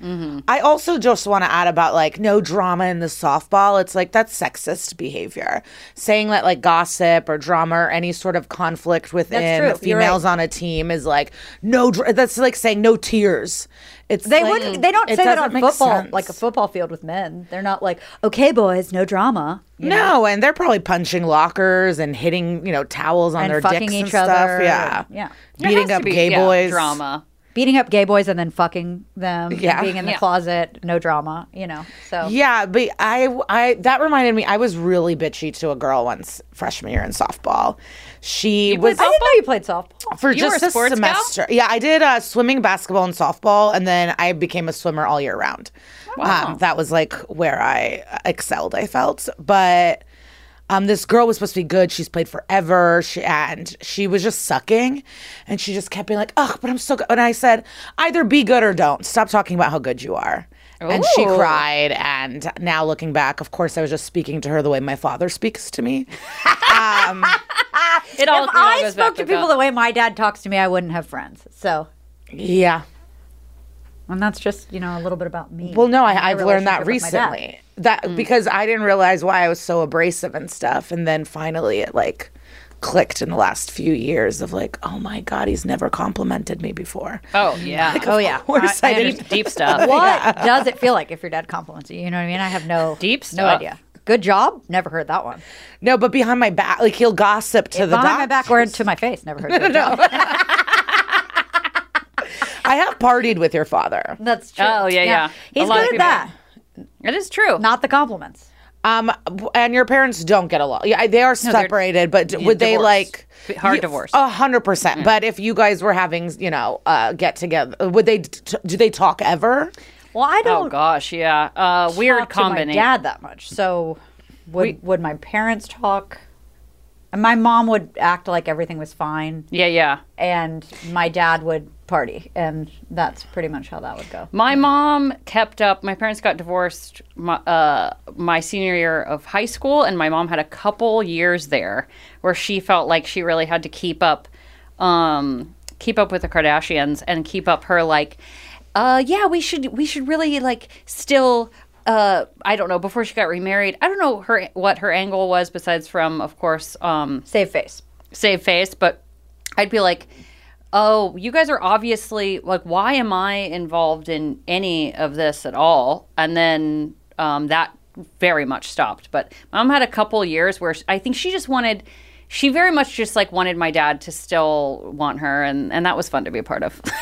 Mm-hmm. I also just want to add about, like, no drama in the softball. It's like, that's sexist behavior. Saying that, like, gossip or drama or any sort of conflict within females right. on a team is like, no... Dr- that's like saying no tears. It's they like, would. They don't say that on football, sense. Like a football field with men. They're not like, okay, boys, no drama. You no, know? And they're probably punching lockers and hitting, you know, towels on and their fucking dicks each and stuff. Other. Yeah, yeah, beating up be, gay yeah, boys. Drama. Beating up gay boys and then fucking them. Yeah, being in the yeah. closet, no drama. You know. So yeah, but I, I that reminded me. I was really bitchy to a girl once freshman year in softball. She you was. I didn't know you played softball for you just a, a semester. Gal? Yeah, I did uh, swimming, basketball, and softball, and then I became a swimmer all year round. Wow. Um, that was like where I excelled. I felt, but um, this girl was supposed to be good. She's played forever, she, and she was just sucking, and she just kept being like, "Oh, but I'm so good." And I said, "Either be good or don't. Stop talking about how good you are." Ooh. And she cried. And now looking back, of course, I was just speaking to her the way my father speaks to me. Um, it all, if it all I spoke to people the way my dad talks to me, I wouldn't have friends. So, yeah. And that's just, you know, a little bit about me. Well, no, I, I've learned that recently. That mm. Because I didn't realize why I was so abrasive and stuff. And then finally it, like, clicked in the last few years of, like, oh, my God, he's never complimented me before. Oh, yeah. Like, oh, yeah. I, I deep, deep stuff. What yeah. does it feel like if your dad compliments you? You know what I mean? I have no, deep stuff. No idea. Good job? Never heard that one. No, but behind my back, like he'll gossip to if the doctor. Behind my back or to my face. Never heard that. No, no. I have partied with your father. That's true. Oh, yeah, yeah. yeah. He's good at people. That. It is true. Not the compliments. Um, and your parents don't get along. Yeah, they are separated, no, but d- would divorced. They like hard divorce? A hundred percent. But if you guys were having, you know, uh, get together, would they? T- do they talk ever? Well, I don't. Oh gosh, yeah. Uh, talk weird combination. To my dad that much. So, would we, would my parents talk? My mom would act like everything was fine. Yeah, yeah. And my dad would party, and that's pretty much how that would go. My mom kept up. My parents got divorced my, uh, my senior year of high school, and my mom had a couple years there where she felt like she really had to keep up, um, keep up with the Kardashians and keep up her like. Uh, yeah, we should we should really like still. Uh, I don't know. Before she got remarried, I don't know her what her angle was besides from, of course, um, save face, save face. But I'd be like, oh, you guys are obviously like, why am I involved in any of this at all? And then um, that very much stopped. But mom had a couple years where I think she just wanted. She very much just, like, wanted my dad to still want her, and, and that was fun to be a part of. And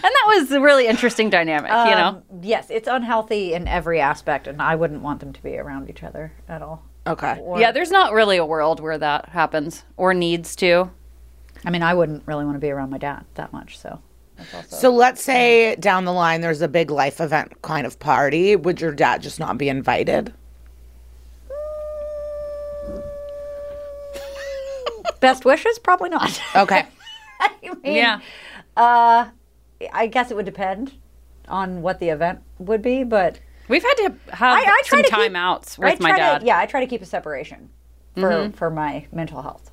that was a really interesting dynamic, um, you know? Yes, it's unhealthy in every aspect, and I wouldn't want them to be around each other at all. Okay. Or, yeah, there's not really a world where that happens or needs to. I mean, I wouldn't really want to be around my dad that much, so... So let's say down the line there's a big life event kind of party. Would your dad just not be invited? Best wishes? Probably not. Okay. I mean, yeah. Uh, I guess it would depend on what the event would be, but... We've had to have I, I some timeouts with my dad. To, yeah, I try to keep a separation for, mm-hmm. for my mental health.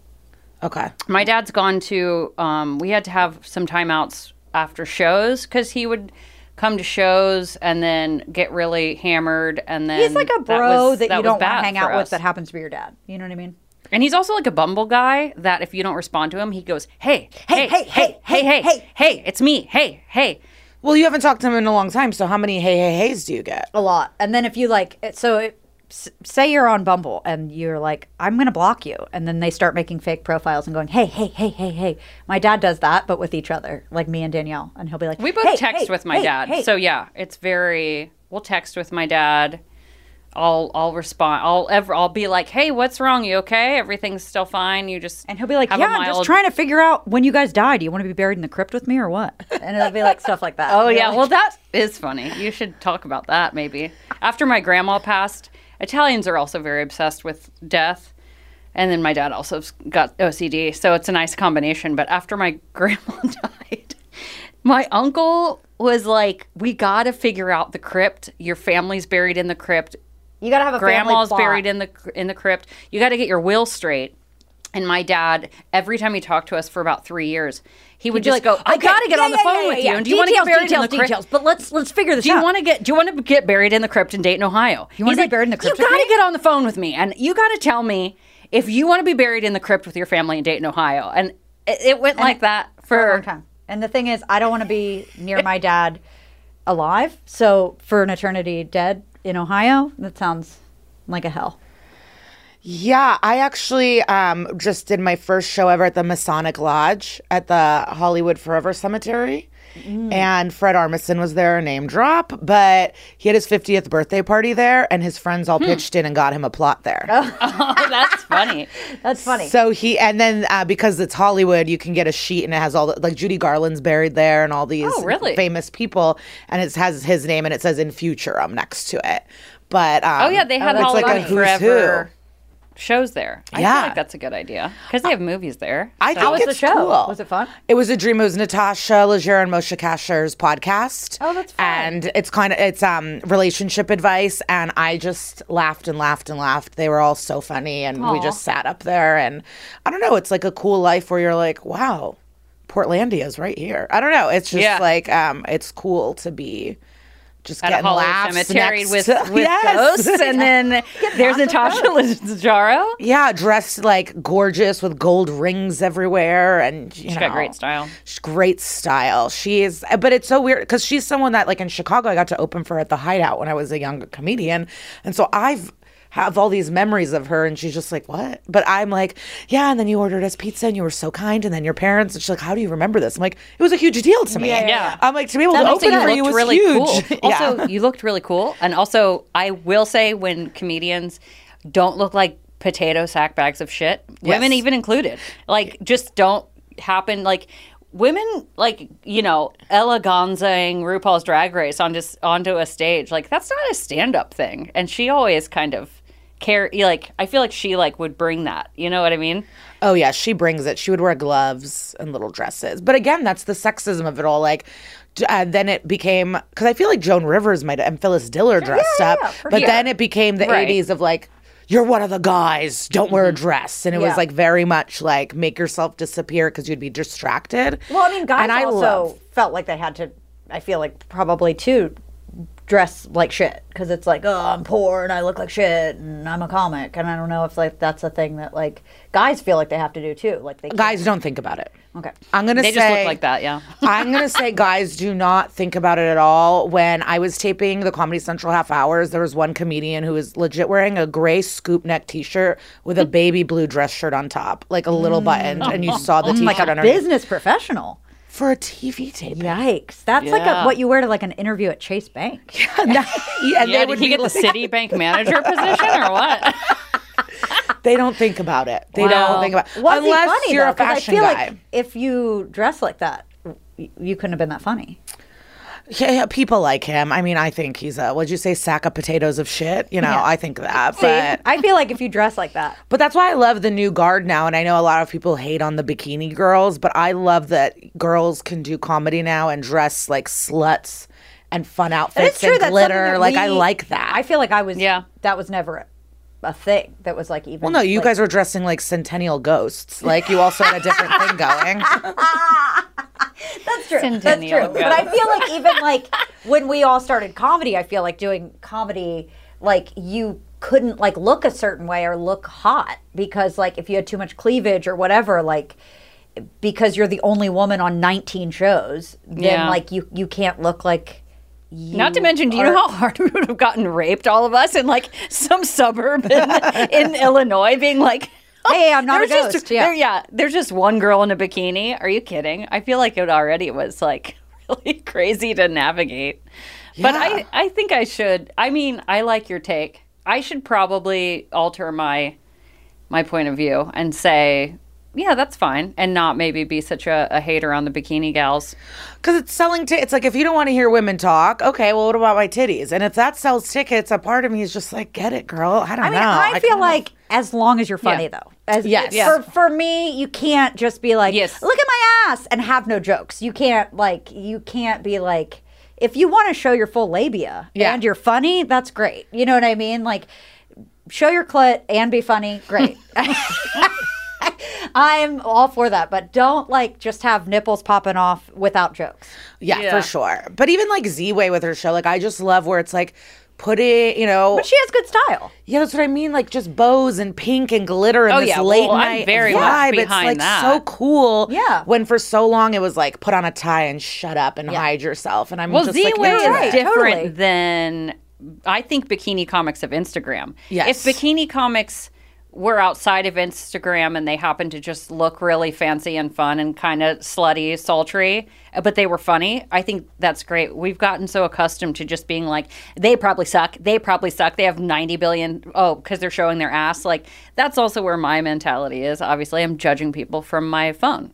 Okay. My dad's gone to... Um, we had to have some timeouts after shows because he would... come to shows and then get really hammered and then... He's like a bro that, was, that, that you don't want to hang out us. with that happens to be your dad. You know what I mean? And he's also like a Bumble guy that if you don't respond to him, he goes, hey, hey, hey, hey, hey, hey, hey, hey, hey, it's me, hey, hey. Well, you haven't talked to him in a long time, so how many hey, hey, hey's do you get? A lot. And then if you like... So it, say you're on Bumble and you're like, I'm going to block you. And then they start making fake profiles and going, hey, hey, hey, hey, hey. My dad does that, but with each other, like me and Danielle. And he'll be like, we both hey, text hey, with my hey, dad. Hey. So yeah, it's very, we'll text with my dad. I'll, I'll respond. I'll ever, I'll be like, hey, what's wrong? You okay? Everything's still fine. You just, and he'll be like, yeah, mild... I'm just trying to figure out when you guys die. Do you want to be buried in the crypt with me or what? And it'll be like stuff like that. Oh yeah. Like... Well, that is funny. You should talk about that maybe. After my grandma passed, Italians are also very obsessed with death. And then my dad also got O C D. So it's a nice combination. But after my grandma died, my uncle was like, we got to figure out the crypt. Your family's buried in the crypt. You got to have a family plot. Grandma's buried in the, in the crypt. You got to get your will straight. And my dad, every time he talked to us for about three years, he would just like, go, I okay, got to get yeah, on the yeah, phone yeah, with yeah, you. Yeah. And do you want to get buried details, in the crypt? Details, but let's, let's figure this do you out. Want get, do you want to get buried in the crypt in Dayton, Ohio? You want to be like, buried in the crypt? You got to get on the phone with me. And you got to tell me if you want to be buried in the crypt with your family in Dayton, Ohio. And it, it went and like that for, for a long time. And the thing is, I don't want to be near my dad alive. So for an eternity dead in Ohio, that sounds like a hell. Yeah, I actually um, just did my first show ever at the Masonic Lodge at the Hollywood Forever Cemetery. Mm. And Fred Armisen was there, name drop, but he had his fiftieth birthday party there, and his friends all hmm. pitched in and got him a plot there. Oh, oh that's funny. That's funny. So he, and then uh, because it's Hollywood, you can get a sheet and it has all the, like Judy Garland's buried there and all these oh, really? famous people, and it has his name and it says in futurum next to it. But um, oh yeah, they had Hollywood like Forever. Who. Shows there. I yeah. feel like that's a good idea. Because they have movies there. I so. think How was it's the show? Cool. Was it fun? It was a dream. It was Natasha Leggero and Moshe Kasher's podcast. Oh, that's fun. And it's kind of, it's um relationship advice. And I just laughed and laughed and laughed. They were all so funny. And Aww. we just sat up there. And I don't know. It's like a cool life where you're like, wow, Portlandia's right here. I don't know. It's just yeah. like, um it's cool to be. Just at a Hollywood cemetery with, to, with yes. ghosts. And then there's Natasha Leggero. Yeah, dressed like gorgeous with gold rings everywhere. And you she's know, got great style. She's great style. She is, but it's so weird because she's someone that, like in Chicago, I got to open for her at the Hideout when I was a young comedian. And so I've have all these memories of her, and she's just like, what? But I'm like, yeah, and then you ordered us pizza, and you were so kind, and then your parents, and she's like, how do you remember this? I'm like, it was a huge deal to me. Yeah, yeah. I'm like, to be able that to open it for you was really huge. Cool. Also, yeah. you looked really cool, and also, I will say when comedians don't look like potato sack bags of shit, yes. women even included, like, just don't happen, like... Women, like, you know, eleganzaing RuPaul's Drag Race on just, onto a stage. Like, that's not a stand-up thing. And she always kind of, care. like, I feel like she, like, would bring that. You know what I mean? Oh, yeah. She brings it. She would wear gloves and little dresses. But, again, that's the sexism of it all. Like, uh, then it became – because I feel like Joan Rivers might and Phyllis Diller dressed yeah, yeah, up. But yeah. then it became the right. eighties of, like – you're one of the guys, don't wear a dress. And it yeah. was like very much like make yourself disappear because you'd be distracted. Well, I mean, guys and I also love... felt like they had to, I feel like probably too, dress like shit. Because it's like, oh, I'm poor and I look like shit and I'm a comic. And I don't know if like that's a thing that like guys feel like they have to do too. Like they can't. Guys don't think about it. Okay. I'm going to say. They just look like that, yeah. I'm going to say guys do not think about it at all. When I was taping the Comedy Central Half Hours, there was one comedian who was legit wearing a gray scoop neck t-shirt with a baby blue dress shirt on top, like a little buttoned, and you saw the t-shirt like a underneath. Business professional. For a T V taping. Yikes. That's yeah. like a, what you wear to like an interview at Chase Bank. Yeah, that, yeah, yeah they did would he get like, the Citibank manager position or what? They don't think about it. They wow. don't think about it. Wasn't Unless funny, you're though, a fashion I feel guy. Like if you dress like that, you couldn't have been that funny. Yeah, yeah, people like him. I mean, I think he's a, what'd you say, sack of potatoes of shit? You know, yeah. I think that. See? But I feel like if you dress like that. But that's why I love the new guard now. And I know a lot of people hate on the bikini girls, but I love that girls can do comedy now and dress like sluts and fun outfits true, and glitter. Like, we, I like that. I feel like I was, yeah. that was never it. A thing that was like even. Well, no, you like, guys were dressing like centennial ghosts. Like you also had a different thing going. That's true. Centennial That's true. Ghosts. But I feel like even like when we all started comedy, I feel like doing comedy, like you couldn't like look a certain way or look hot because like if you had too much cleavage or whatever, like because you're the only woman on nineteen shows, then yeah. like you you can't look like. You Not to mention, do you are, know how hard we would have gotten raped, all of us, in like some suburb in, in Illinois, being like, oh, "Hey, I'm not a ghost." Just, yeah. There, yeah, there's just one girl in a bikini. Are you kidding? I feel like it already was like really crazy to navigate. Yeah. But I, I think I should. I mean, I like your take. I should probably alter my, my point of view and say. Yeah, that's fine. And not maybe be such a, a hater on the bikini gals. Because it's selling tickets. It's like, if you don't want to hear women talk, okay, well, what about my titties? And if that sells tickets, a part of me is just like, get it, girl. I don't I mean, know. I, I feel like of... as long as you're funny, yeah. though. As, yes. yes. For, for me, you can't just be like, yes. look at my ass and have no jokes. You can't, like, you can't be like, if you want to show your full labia yeah. and you're funny, that's great. You know what I mean? Like, show your clit and be funny. Great. I'm all for that, but don't like just have nipples popping off without jokes. Yeah, yeah. for sure. But even like Z-Way with her show, like I just love where it's like put it, you know. But she has good style. Yeah, that's what I mean. Like just bows and pink and glitter and oh, this yeah. late well, night I'm very vibe. Much behind it's like that. So cool. Yeah. When for so long it was like put on a tie and shut up and yeah. hide yourself. And I'm well, just Z-Way like, well, Z-Way is right. different totally. Than I think bikini comics of Instagram. Yes. If bikini comics. We're outside of Instagram and they happen to just look really fancy and fun and kind of slutty, sultry, but they were funny. I think that's great. We've gotten so accustomed to just being like, they probably suck. They probably suck. They have ninety billion. Oh, because they're showing their ass. Like, that's also where my mentality is. Obviously, I'm judging people from my phone.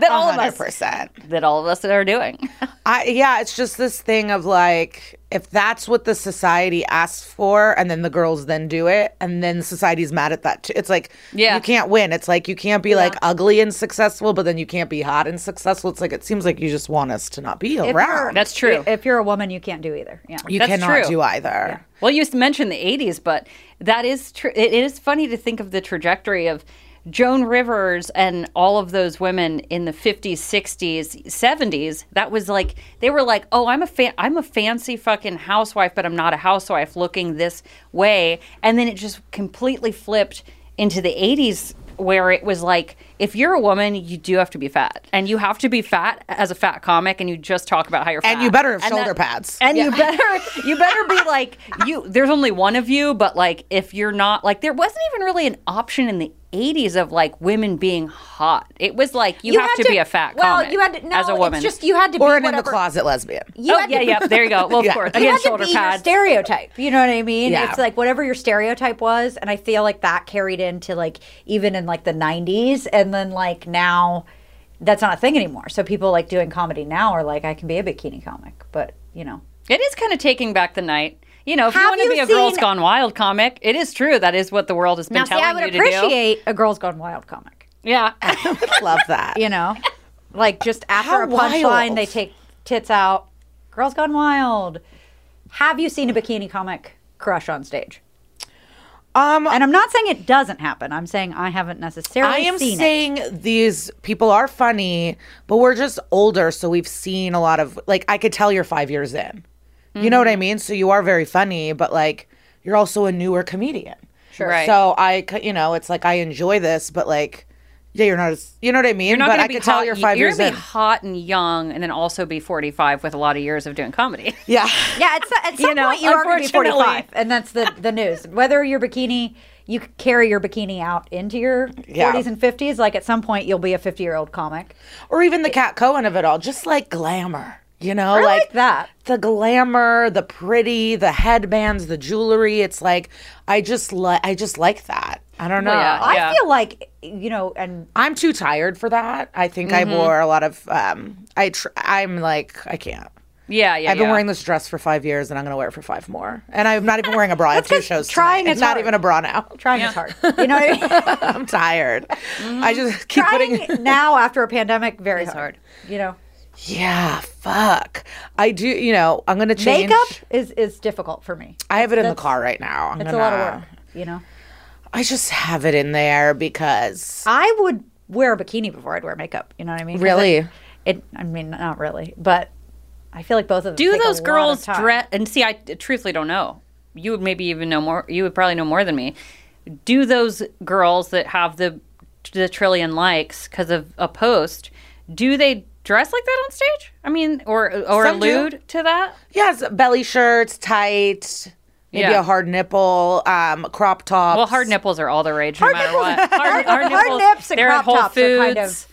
That all of us, one hundred percent. That all of us are doing. I, yeah, it's just this thing of like, if that's what the society asks for, and then the girls then do it, and then society's mad at that too. It's like yeah. you can't win. It's like you can't be yeah. like ugly and successful, but then you can't be hot and successful. It's like it seems like you just want us to not be if around. That's true. If you're a woman, you can't do either. Yeah, you that's cannot true. Do either. Yeah. Well, you mentioned the eighties, but that is true. It is funny to think of the trajectory of. Joan Rivers and all of those women in the fifties, sixties, seventies, that was like, they were like, oh, I'm a fa- I'm a fancy fucking housewife, but I'm not a housewife looking this way. And then it just completely flipped into the eighties where it was like, if you're a woman, you do have to be fat. And you have to be fat as a fat comic, and you just talk about how you're fat. And you better have and shoulder that, pads. And yeah. you better you better be like, you. There's only one of you, but like if you're not, like there wasn't even really an option in the eighties of like women being hot. It was like you, you have, have to, to be a fat well, comic you had to, no, as a woman. It's just you had to or be an in-the-closet lesbian. You oh, yeah, be, yeah, there you go. Well, of yeah. course. You had shoulder to be pads. Your stereotype. You know what I mean? Yeah. It's like whatever your stereotype was, and I feel like that carried into like even in like the nineties, and then like now that's not a thing anymore. So people like doing comedy now are like, I can be a bikini comic, but you know. It is kind of taking back the night. You know, if have you want to you be a seen... Girls Gone Wild comic, it is true. That is what the world has been now, telling see, you to do. I would appreciate a Girls Gone Wild comic. Yeah. I would love that. You know? Like, just after How a punchline, they take tits out. Girls Gone Wild. Have you seen a bikini comic crush on stage? Um, and I'm not saying it doesn't happen. I'm saying I haven't necessarily seen it. I am saying it. These people are funny, but we're just older, so we've seen a lot of... Like, I could tell you're five years in. You know what I mean? So you are very funny, but, like, you're also a newer comedian. Sure. Right. So I, you know, it's like I enjoy this, but, like, yeah, you're not as, you know what I mean? You're not but I could tell you're five you're years in. You're going to be hot and young and then also be forty-five with a lot of years of doing comedy. Yeah. Yeah, at, at some you know, point you are going to be forty-five, and that's the, the news. Whether your bikini, you carry your bikini out into your yeah. forties and fifties, like, at some point you'll be a fifty-year-old comic. Or even the Kat Cohen of it all, just, like, glamour. You know, I like, like that. The glamour, the pretty, the headbands, the jewelry. It's like I just like I just like that. I don't know. Well, yeah, I yeah. feel like, you know, and I'm too tired for that. I think mm-hmm. I wore a lot of um I tr- I'm like I can't. Yeah, yeah. I've been yeah. wearing this dress for five years, and I'm going to wear it for five more. And I'm not even wearing a bra. I have two shows. Trying it's not hard. even a bra now. Trying yeah. is hard. You know what I mean? I'm tired. Mm-hmm. I just keep trying putting now after a pandemic. Very hard. hard. You know. Yeah, fuck. I do, you know, I'm going to change. Makeup is, is difficult for me. I have it in That's, the car right now. I'm it's gonna, a lot of work, you know. I just have it in there because. I would wear a bikini before I'd wear makeup. You know what I mean? Really? It, it. I mean, not really. But I feel like both of them do those girls dress. And see, I truthfully don't know. You would maybe even know more. You would probably know more than me. Do those girls that have the, the trillion likes because of a post, do they dress like that on stage? I mean, or or Some allude do. to that? Yes, belly shirts, tight, maybe yeah. a hard nipple, um, crop tops. Well, hard nipples are all the rage no hard matter nipples. what. Hard, hard, nipples, hard nips and crop Whole tops Foods. Are kind of...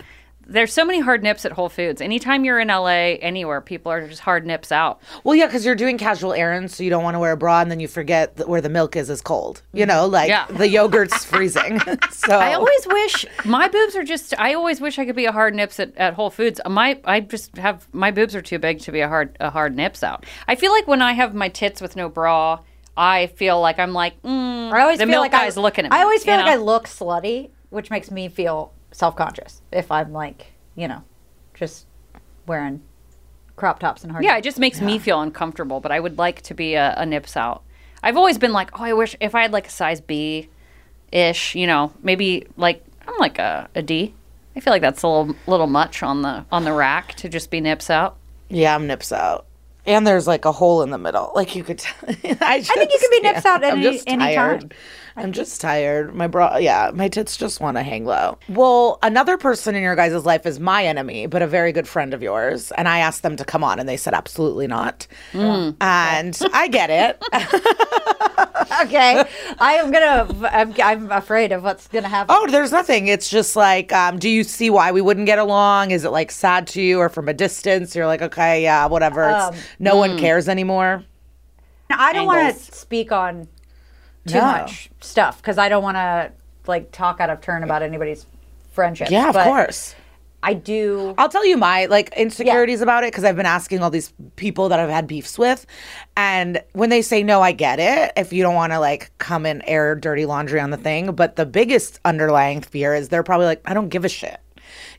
There's so many hard nips at Whole Foods. Anytime you're in L A, anywhere, people are just hard nips out. Well, yeah, because you're doing casual errands, so you don't want to wear a bra, and then you forget that where the milk is is cold. You know, like yeah. the yogurt's freezing. So I always wish my boobs are just. I always wish I could be a hard nips at, at Whole Foods. My I just have my boobs are too big to be a hard a hard nips out. I feel like when I have my tits with no bra, I feel like I'm like mm, I always the feel milk like guy's I, looking at me. I always feel like know? I look slutty, which makes me feel self-conscious if I'm like, you know, just wearing crop tops and hard yeah it just makes yeah. me feel uncomfortable, but I would like to be a, a nips out. I've always been like, oh, I wish if I had like a size B ish, you know, maybe like I'm like a, a D. I feel like that's a little little much on the on the rack to just be nips out. Yeah, I'm nips out. And there's like a hole in the middle. Like you could, t- I, just, I think you could be nips yeah, out any, I'm just any time. I'm just tired. My bra, yeah, my tits just want to hang low. Well, another person in your guys' life is my enemy, but a very good friend of yours. And I asked them to come on and they said, absolutely not. Mm. And I get it. Okay, I am gonna. I'm, I'm afraid of what's gonna happen. Oh, there's nothing. It's just like, um, do you see why we wouldn't get along? Is it like sad to you, or from a distance, you're like, okay, yeah, whatever. Um, it's, no mm. one cares anymore. Now, I don't want to speak on too no. much stuff because I don't want to like talk out of turn about anybody's friendship. Yeah, of but course. I do. I'll tell you my like insecurities yeah. about it because I've been asking all these people that I've had beefs with, and when they say no, I get it. If you don't want to like come and air dirty laundry on the thing, but the biggest underlying fear is they're probably like, I don't give a shit.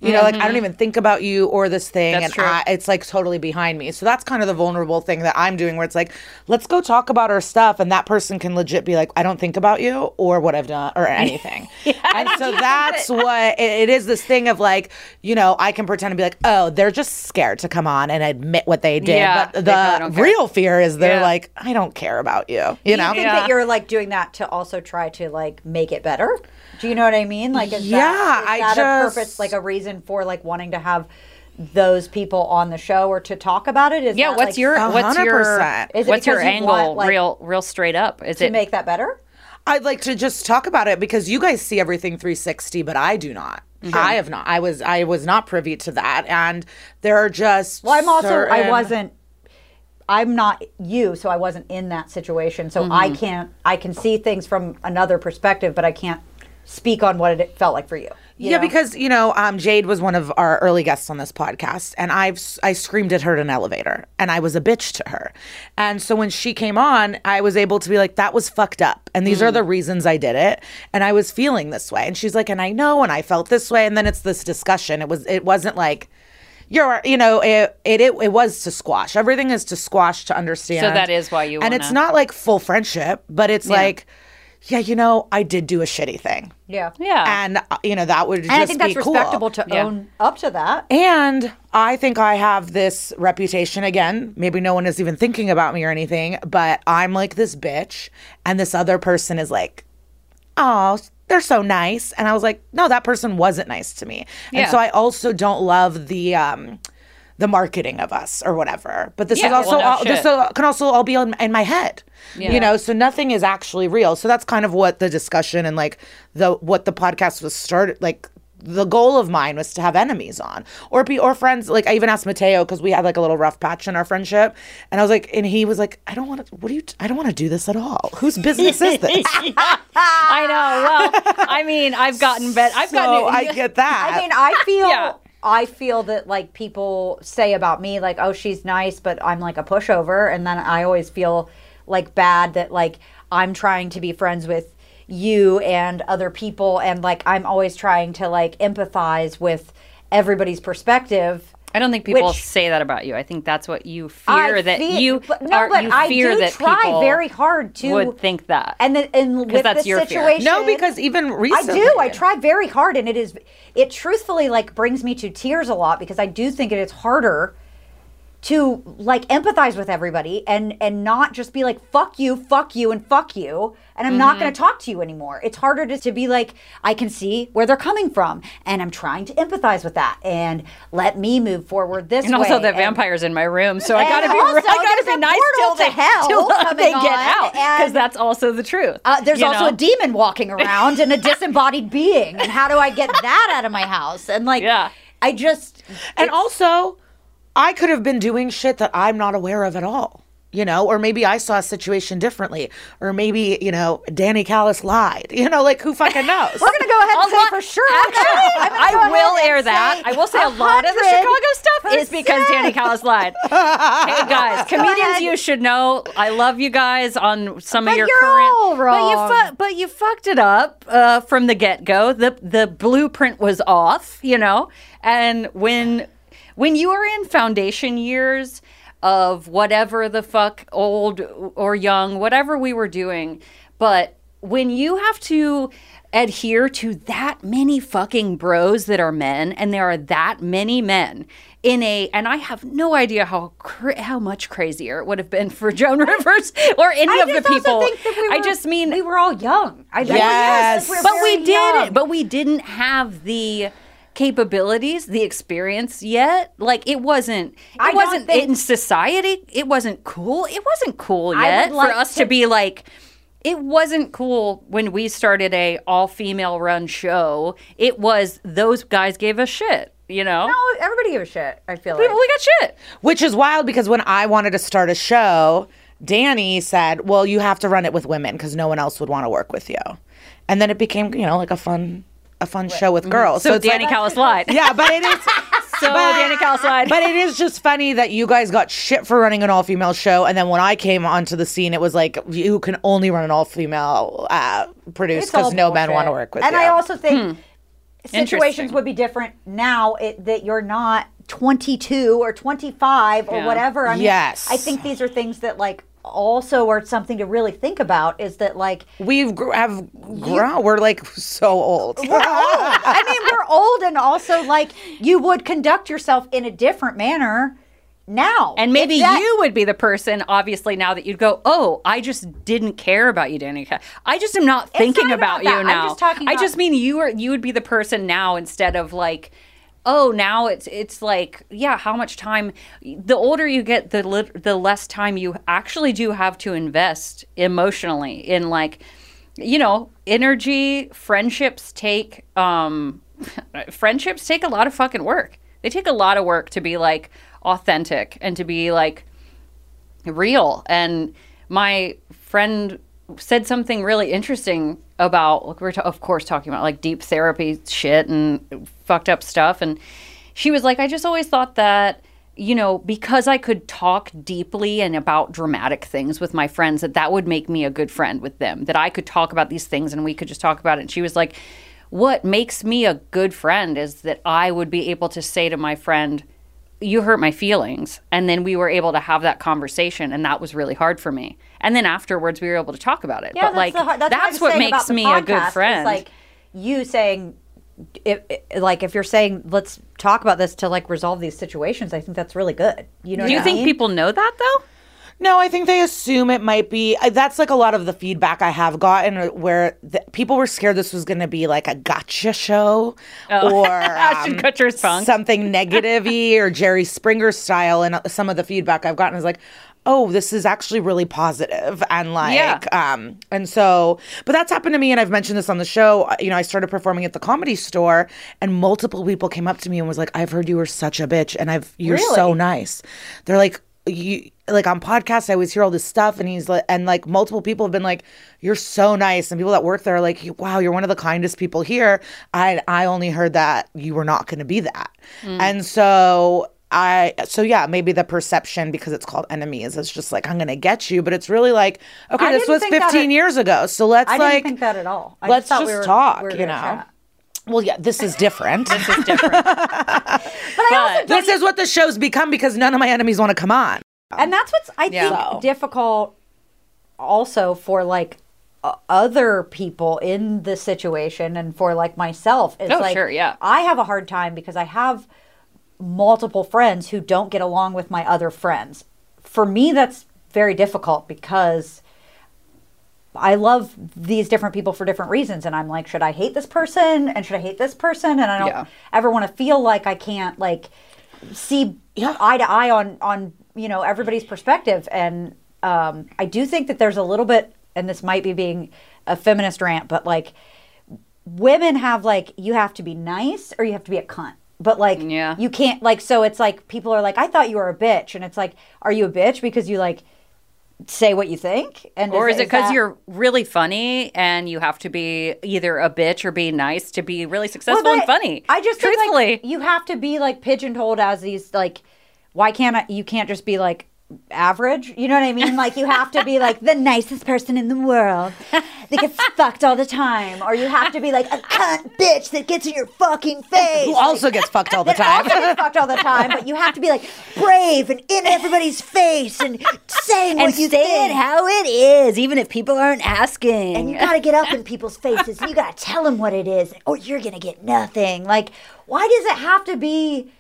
You mm-hmm. know, like I don't even think about you or this thing, that's and true. I, it's like totally behind me. So that's kind of the vulnerable thing that I'm doing, where it's like, let's go talk about our stuff, and that person can legit be like, I don't think about you or what I've done or anything. yeah, and so that's what it, it is. This thing of like, you know, I can pretend to be like, oh, they're just scared to come on and admit what they did. Yeah, but the real fear is they're yeah. like, I don't care about you. You Do you know, think yeah. that you're like doing that to also try to like make it better. Do you know what I mean? Like, is yeah, that, is I that just, a purpose, like a reason for like wanting to have those people on the show or to talk about it? Is yeah, what's, like, your, what's your what's your what's your angle? Want, like, real real straight up. Is to it, make that better? I'd like to just talk about it because you guys see everything three sixty, but I do not. Mm-hmm. I have not. I was I was not privy to that, and there are just well, I'm also certain... I wasn't. I'm not you, so I wasn't in that situation, so mm-hmm. I can't. I can see things from another perspective, but I can't speak on what it felt like for you. you yeah, know? Because, you know, um, Jade was one of our early guests on this podcast, and I've, I screamed at her in an elevator, and I was a bitch to her. And so when she came on, I was able to be like, that was fucked up, and these mm. are the reasons I did it, and I was feeling this way. And she's like, and I know, and I felt this way, and then it's this discussion. It, was, it wasn't like... You're, you know, it, it it it was to squash. Everything is to squash, to understand. So that is why you wanna... And it's not like full friendship, but it's yeah. like... Yeah, you know, I did do a shitty thing. Yeah. Yeah. And, uh, you know, that would and just be cool. I think that's respectable cool. to yeah. own up to that. And I think I have this reputation, again, maybe no one is even thinking about me or anything, but I'm like this bitch, and this other person is like, oh, they're so nice. And I was like, no, that person wasn't nice to me. Yeah. And so I also don't love the... Um, the marketing of us or whatever. But this yeah, is also well, no all, this all, can also all be in, in my head, yeah. you know, so nothing is actually real. So that's kind of what the discussion and like the what the podcast was started, like the goal of mine was to have enemies on or be or friends. Like I even asked Mateo because we had like a little rough patch in our friendship, and I was like, and he was like, I don't want to, what do you, I don't want to do this at all. Whose business is this? I know. Well, I mean, I've gotten better. I've so gotten. I get that. I mean, I feel... Yeah. I feel that, like, people say about me, like, oh, she's nice, but I'm, like, a pushover. And then I always feel, like, bad that, like, I'm trying to be friends with you and other people. And, like, I'm always trying to, like, empathize with everybody's perspective. I don't think people which, say that about you. I think that's what you fear I that fe- you but, no, are, but you fear I do that try people very hard to would think that. And then and with that's this your situation, fear. No, because even recently, I do. I try very hard, and it is it truthfully like brings me to tears a lot because I do think it is harder to like empathize with everybody and and not just be like fuck you, fuck you, and fuck you, and I'm mm-hmm. not going to talk to you anymore. It's harder to, to be like I can see where they're coming from, and I'm trying to empathize with that, and let me move forward this and way. Also the and also, the vampire's in my room, so I got to be I got to be nice till they, hell till they get out, because that's also the truth. Uh, there's also know? a demon walking around and a disembodied being, and how do I get that out of my house? And like, yeah. I just and also. I could have been doing shit that I'm not aware of at all, you know, or maybe I saw a situation differently, or maybe, you know, Danny Callis lied, you know, like who fucking knows? We're going to go ahead and lot, say for sure. Actually, I will air that. I will say a lot of the Chicago stuff is because Danny Callis lied. Hey guys, comedians, you should know, I love you guys on some but of your you're current, all wrong. But you fu- but you fucked it up uh, from the get go. The, the blueprint was off, you know, and when, When you are in foundation years of whatever the fuck, old or young, whatever we were doing, but when you have to adhere to that many fucking bros that are men, and there are that many men in a, and I have no idea how cra- how much crazier it would have been for Joan Rivers or any I of the people. Also think that we were, I just mean we were all young. I yes, we were but we did it. But we didn't have the. Capabilities, the experience yet. Like it wasn't, it I wasn't in society. It wasn't cool. It wasn't cool yet like for us to, to be like, it wasn't cool when we started a all female run show. It was those guys gave us shit, you know? No, everybody gave us shit. I feel we, like. We got shit. Which is wild because when I wanted to start a show, Danny said, well, you have to run it with women because no one else would want to work with you. And then it became, you know, like a fun... a fun right. show with girls. So, so it's Danny like, Callis lied. Yeah, but it is... so but, Danny Callis lied. But it is just funny that you guys got shit for running an all-female show, and then when I came onto the scene, it was like, you can only run an all-female uh, produce because no bullshit. Men want to work with and you. And I also think hmm. situations would be different now it, that you're not twenty-two or twenty-five or yeah. whatever. I mean, yes. I think these are things that, like, also or something to really think about is that like we've gr- have grown you, we're like so old we're old I mean we're old and also like you would conduct yourself in a different manner now and maybe that, you would be the person obviously now that you'd go oh I just didn't care about you Danny I just am not thinking not about, about you now I'm just talking I about, just mean you are you would be the person now instead of like oh, now it's it's like, yeah, how much time? The older you get, the li- the less time you actually do have to invest emotionally in, like, you know, energy. Friendships take um, friendships take a lot of fucking work. They take a lot of work to be, like, authentic and to be, like, real. And my friend said something really interesting about, like, we're t- of course talking about, like, deep therapy shit and fucked up stuff. And she was like, I just always thought that, you know, because I could talk deeply and about dramatic things with my friends, that that would make me a good friend with them, that I could talk about these things and we could just talk about it. And she was like, what makes me a good friend is that I would be able to say to my friend, you hurt my feelings. And then we were able to have that conversation. And that was really hard for me. And then afterwards, we were able to talk about it. Yeah, but that's like, the, that's, that's what, what makes me a good friend. Is like you saying, if, like, if you're saying, let's talk about this to like resolve these situations, I think that's really good. You know, do you think mean? people know that though? No, I think they assume it might be. That's like a lot of the feedback I have gotten where the, people were scared this was going to be like a gotcha show oh. or um, Kutcher's something negative-y or Jerry Springer style. And some of the feedback I've gotten is like, oh, this is actually really positive. And like, yeah. um, and so, but that's happened to me. And I've mentioned this on the show. You know, I started performing at the Comedy Store and multiple people came up to me and was like, I've heard you were such a bitch. And I've, you're really? so nice. They're like, you, like on podcasts, I always hear all this stuff, and he's like, and like multiple people have been like, "You're so nice," and people that work there are like, "Wow, you're one of the kindest people here." I I only heard that you were not going to be that, mm. and so I so yeah, maybe the perception, because it's called Enemies, is just like, I'm going to get you, but it's really like, okay, I this was fifteen it, years ago, so let's I didn't like think that at all. I let's just, just we were, talk, we you know. Chat. Well, yeah, this is different. This is different. but I but also this is what the show's become, because none of my enemies want to come on. And that's what's, I yeah. think, so. difficult also for, like, uh, other people in the situation, and for, like, myself. It's oh, like, sure, yeah. I have a hard time because I have multiple friends who don't get along with my other friends. For me, that's very difficult because I love these different people for different reasons. And I'm like, should I hate this person? And should I hate this person? And I don't yeah. ever want to feel like I can't, like, see yeah. eye to eye on, on, you know, everybody's perspective. And um, I do think that there's a little bit, and this might be being a feminist rant, but, like, women have, like, you have to be nice or you have to be a cunt. But, like, yeah. you can't, like, so it's like people are like, I thought you were a bitch. And it's like, are you a bitch because you, like, say what you think? And or is, is it because that... you're really funny and you have to be either a bitch or be nice to be really successful well, and funny? I just truthfully think, like, you have to be, like, pigeonholed as these, like, why can't I, you can't just be, like, average? You know what I mean? Like, you have to be, like, the nicest person in the world that gets fucked all the time. Or you have to be, like, a cunt bitch that gets in your fucking face. Who also like, gets fucked all the time. also gets fucked all the time. But you have to be, like, brave and in everybody's face and saying and what you think. And saying how it is, even if people aren't asking. And you gotta get up in people's faces. And you gotta tell them what it is or you're gonna get nothing. Like, why does it have to be...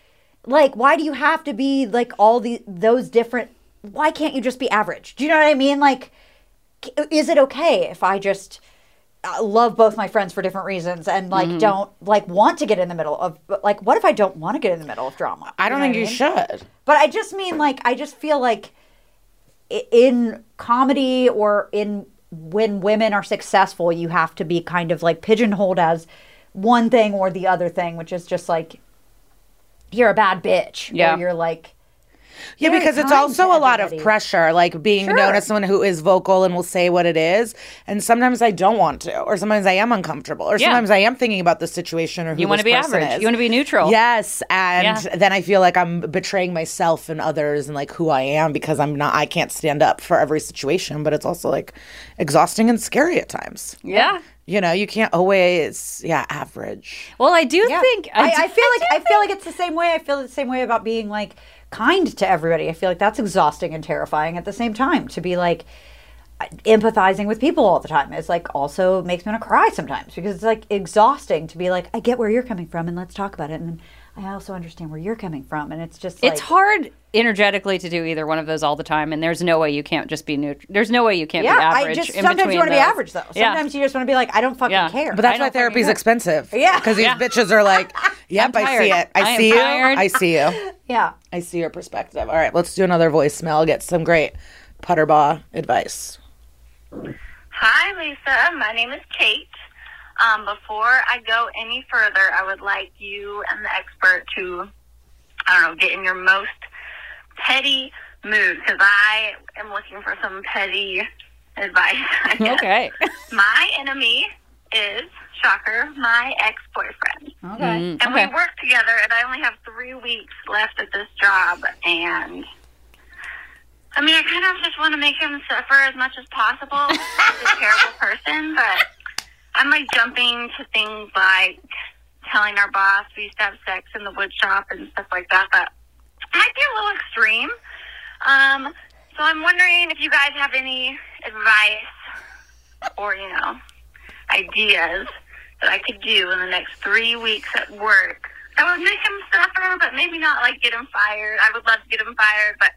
Like, why do you have to be, like, all the those different... Why can't you just be average? Do you know what I mean? Like, is it okay if I just love both my friends for different reasons and, like, mm-hmm. don't, like, want to get in the middle of... Like, what if I don't want to get in the middle of drama? I don't you know think you mean? should. But I just mean, like, I just feel like in comedy or in when women are successful, you have to be kind of, like, pigeonholed as one thing or the other thing, which is just, like... You're a bad bitch. Yeah. Or you're like... Yeah, because it's also a lot of pressure, like being sure. known as someone who is vocal and will say what it is. And sometimes I don't want to, or sometimes I am uncomfortable, or yeah. sometimes I am thinking about the situation or who you want to be average. Is. You want to be neutral. Yes, and yeah. then I feel like I'm betraying myself and others and like who I am because I'm not. I can't stand up for every situation, but it's also like exhausting and scary at times. Yeah. yeah. You know, you can't always, yeah, average. Well, I do yeah. think I, I, do, I feel I like I think... feel like it's the same way. I feel the same way about being like kind to everybody. I feel like that's exhausting and terrifying at the same time. To be like empathizing with people all the time is like also makes me want to cry sometimes because it's like exhausting to be like, I get where you're coming from and let's talk about it. And then I also understand where you're coming from. And it's just like, it's hard energetically to do either one of those all the time. And there's no way you can't just be neutral. There's no way you can't yeah, be average. I just, in sometimes you want to be average though. Sometimes yeah. you just want to be like, I don't fucking yeah. care. But that's why therapy's expensive. Yeah. Because these yeah. bitches are like, yep, I see it. I, I see you. Tired. I see you. Yeah. I see your perspective. All right, let's do another voicemail. Get some great Puterbaugh advice. Hi, Lisa. My name is Kate. Um, before I go any further, I would like you and the expert to, I don't know, get in your most petty mood because I am looking for some petty advice. Okay. My enemy is... Shocker, my ex-boyfriend. Okay. Mm, and okay. we work together, and I only have three weeks left at this job. And, I mean, I kind of just want to make him suffer as much as possible. He's a terrible person, but I'm, like, jumping to things like telling our boss we used to have sex in the wood shop and stuff like that. But might be a little extreme. Um, so I'm wondering if you guys have any advice or, you know, ideas that I could do in the next three weeks at work. I would make him suffer, but maybe not, like, get him fired. I would love to get him fired, but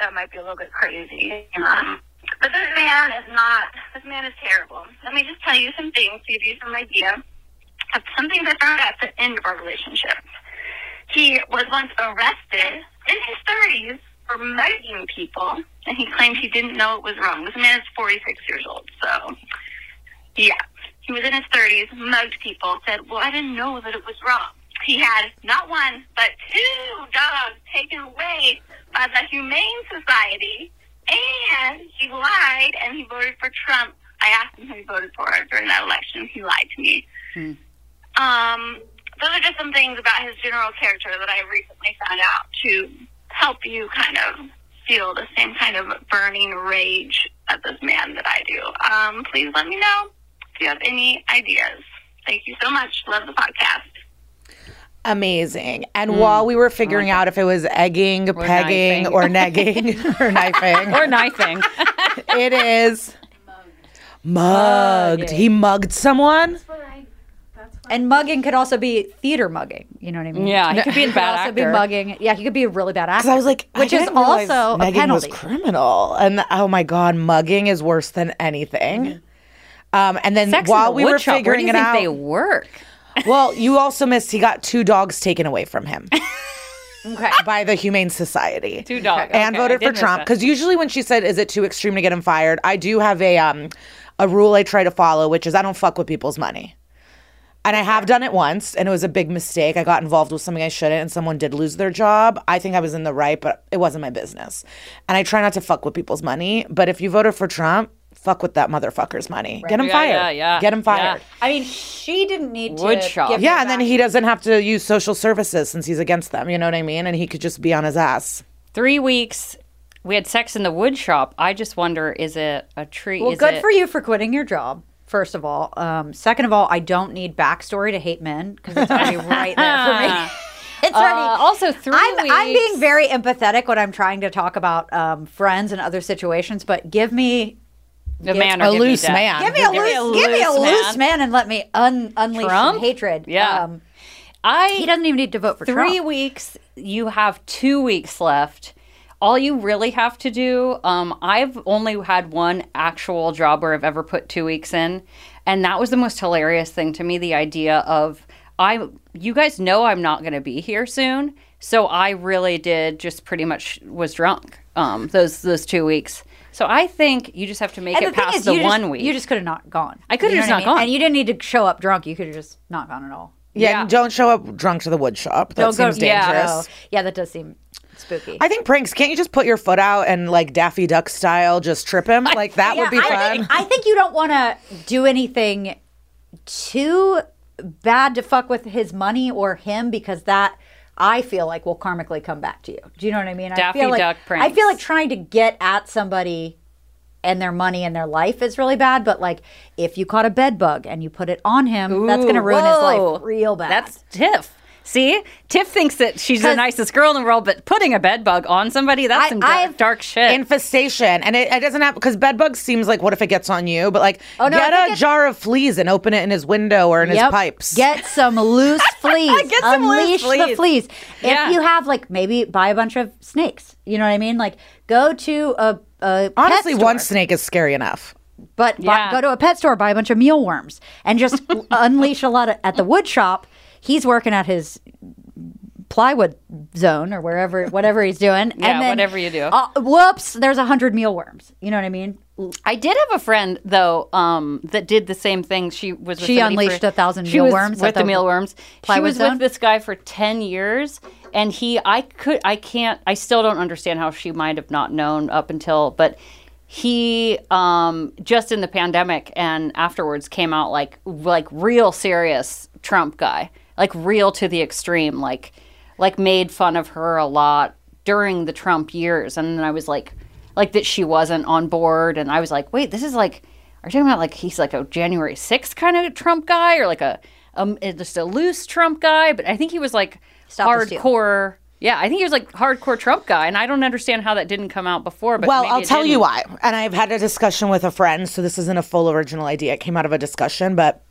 that might be a little bit crazy. You know? But this man is not, this man is terrible. Let me just tell you some things to give you some idea of something that started at the end of our relationship. He was once arrested in his thirties for mugging people, and he claimed he didn't know it was wrong. This man is forty-six years old, so... Yeah, he was in his thirties, mugged people, said, well, I didn't know that it was wrong. He had not one, but two dogs taken away by the Humane Society, and he lied, and he voted for Trump. I asked him who he voted for during that election. He lied to me. Hmm. Um, those are just some things about his general character that I recently found out to help you kind of feel the same kind of burning rage at this man that I do. Um, please let me know if you have any ideas. Thank you so much. Love the podcast. Amazing. And mm. while we were figuring oh out if it was egging, or pegging, knifing. or negging, or knifing. or knifing. It is mugged. mugged. He mugged someone? That's what I, that's what and mugging could also be theater mugging. You know what I mean? Yeah, he could be a bad actor. He could also be mugging. Yeah, he could be a really bad actor. I was like, which I is also a penalty. Was criminal. And oh my God, mugging is worse than anything. Mm-hmm. Um, and then Sex while the we were shop, figuring it out. Where do you think they work? Well, you also missed he got two dogs taken away from him okay. by the Humane Society. Two dogs. And okay, voted for Trump. Because usually when she said, is it too extreme to get him fired? I do have a um, a rule I try to follow, which is I don't fuck with people's money. And I have done it once, and it was a big mistake. I got involved with something I shouldn't, and someone did lose their job. I think I was in the right, but it wasn't my business. And I try not to fuck with people's money. But if you voted for Trump, fuck with that motherfucker's money. Right. Get him yeah, fired. Yeah, yeah. Get him fired. Yeah. I mean, she didn't need to. Wood shop. Give yeah, and then he doesn't have to use social services since he's against them. You know what I mean? And he could just be on his ass. Three weeks. We had sex in the wood shop. I just wonder, is it a treat? Well, is good it- for you for quitting your job. First of all. Um, second of all, I don't need backstory to hate men because it's already right there for me. It's uh, already also three I'm, weeks. I'm being very empathetic when I'm trying to talk about um, friends and other situations, but give me... The man a loose man. Give me a, give loose, me a loose, give me a loose man. man and let me un, unleash some hatred. Yeah, um, I. He doesn't even need to vote for Trump. Three weeks. You have two weeks left. All you really have to do. Um, I've only had one actual job where I've ever put two weeks in, and that was the most hilarious thing to me. The idea of I. You guys know I'm not going to be here soon, so I really did just pretty much was drunk. Um, those those two weeks. So I think you just have to make it past the one week. You just could have not gone. I could have just not gone. And you didn't need to show up drunk. You could have just not gone at all. Yeah, yeah. Don't show up drunk to the wood shop. That seems dangerous. Yeah, that does seem spooky. I think pranks, can't you just put your foot out and like Daffy Duck style just trip him? Like that would be fun. I think you don't want to do anything too bad to fuck with his money or him because that... I feel like will karmically come back to you. Do you know what I mean? Daffy I feel like, Duck pranks. I feel like trying to get at somebody and their money and their life is really bad, but like if you caught a bed bug and you put it on him, Ooh, that's going to ruin whoa. his life real bad. That's Tiff. See? Tiff thinks that she's the nicest girl in the world, but putting a bed bug on somebody, that's I, some dark, dark shit. Infestation. And it, it doesn't have, because bed bugs seems like, what if it gets on you? But like, oh, no, get a jar of fleas and open it in his window or in yep. his pipes. Get some loose fleas. Get some Unleash loose fleas. the fleas. Yeah. If you have like, maybe buy a bunch of snakes. You know what I mean? Like, go to a, a Honestly, pet store. One snake is scary enough. But yeah. buy, go to a pet store, buy a bunch of mealworms and just unleash a lot of, at the wood shop. He's working at his plywood zone or wherever, whatever he's doing. yeah, and then, whatever you do. Uh, whoops, there's a hundred mealworms. You know what I mean? I did have a friend, though, um, that did the same thing. She was with She unleashed for, a thousand she mealworms. Was with the, the mealworms. She was zone. with this guy for ten years, and he, I could, I can't, I still don't understand how she might have not known up until, but he um, just in the pandemic and afterwards came out like like real serious Trump guy. Like real to the extreme, like like made fun of her a lot during the Trump years. And then I was like, like that she wasn't on board. And I was like, wait, this is like, are you talking about like he's like a January sixth kind of Trump guy or like a, um, just a loose Trump guy? But I think he was like Stop hardcore. Yeah, I think he was like hardcore Trump guy. And I don't understand how that didn't come out before. But well, maybe I'll tell didn't. you why. And I've had a discussion with a friend. So this isn't a full original idea. It came out of a discussion, but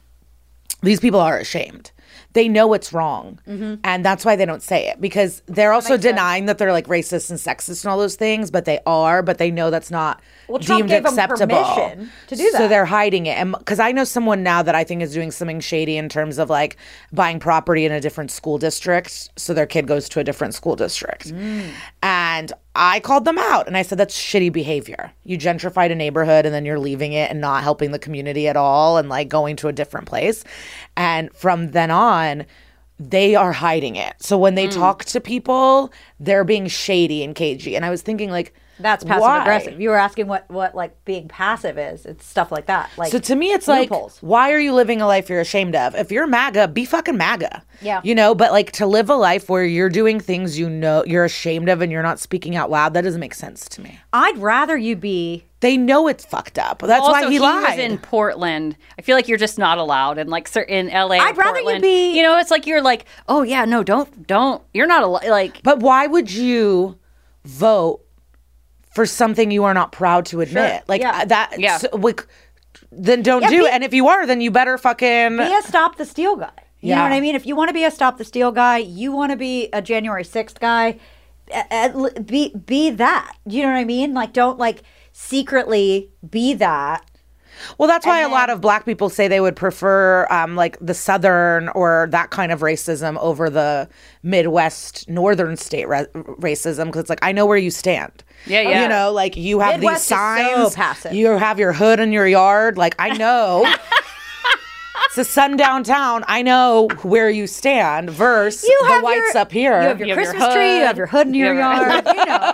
these people are ashamed. They know it's wrong, mm-hmm. and that's why they don't say it, because they're also denying sense. that they're, like, racist and sexist and all those things, but they are, but they know that's not well, deemed acceptable. Permission to do that. So they're hiding it. And because I know someone now that I think is doing something shady in terms of, like, buying property in a different school district, so their kid goes to a different school district. Mm. And I called them out, and I said, that's shitty behavior. You gentrified a neighborhood, and then you're leaving it and not helping the community at all and, like, going to a different place. And from then on, they are hiding it. So when they mm. talk to people, they're being shady and cagey. And I was thinking, like, that's passive why? aggressive. You were asking what, what like being passive is. It's stuff like that. Like, so to me, it's like, loopholes. Why are you living a life you're ashamed of? If you're MAGA, be fucking MAGA. Yeah. You know, but like to live a life where you're doing things you know you're ashamed of and you're not speaking out loud, that doesn't make sense to me. I'd rather you be. They know it's fucked up. That's also, why he, he lied. Also, he was in Portland. I feel like you're just not allowed. And like in L A, I'd rather Portland, you be. You know, it's like you're like, oh yeah, no, don't, don't. You're not allowed. Like, but why would you vote for something you are not proud to admit? Sure. Like yeah. that, yeah. So, like, then don't yeah, do be, it. And if you are, then you better fucking... Be a Stop the Steal guy. You yeah. know what I mean? If you want to be a Stop the Steal guy, you want to be a January sixth guy, be, be that. You know what I mean? Like, don't like secretly be that. Well, that's why then, a lot of black people say they would prefer um, like the Southern or that kind of racism over the Midwest, Northern state ra- racism. Because it's like, I know where you stand. Yeah, yeah. You know, like you have Midwest these signs. So passive. You have your hood in your yard. Like, I know. It's a sun downtown. I know where you stand versus the whites your, up here. You have your you Christmas have your tree. You have your hood in your yard. You know.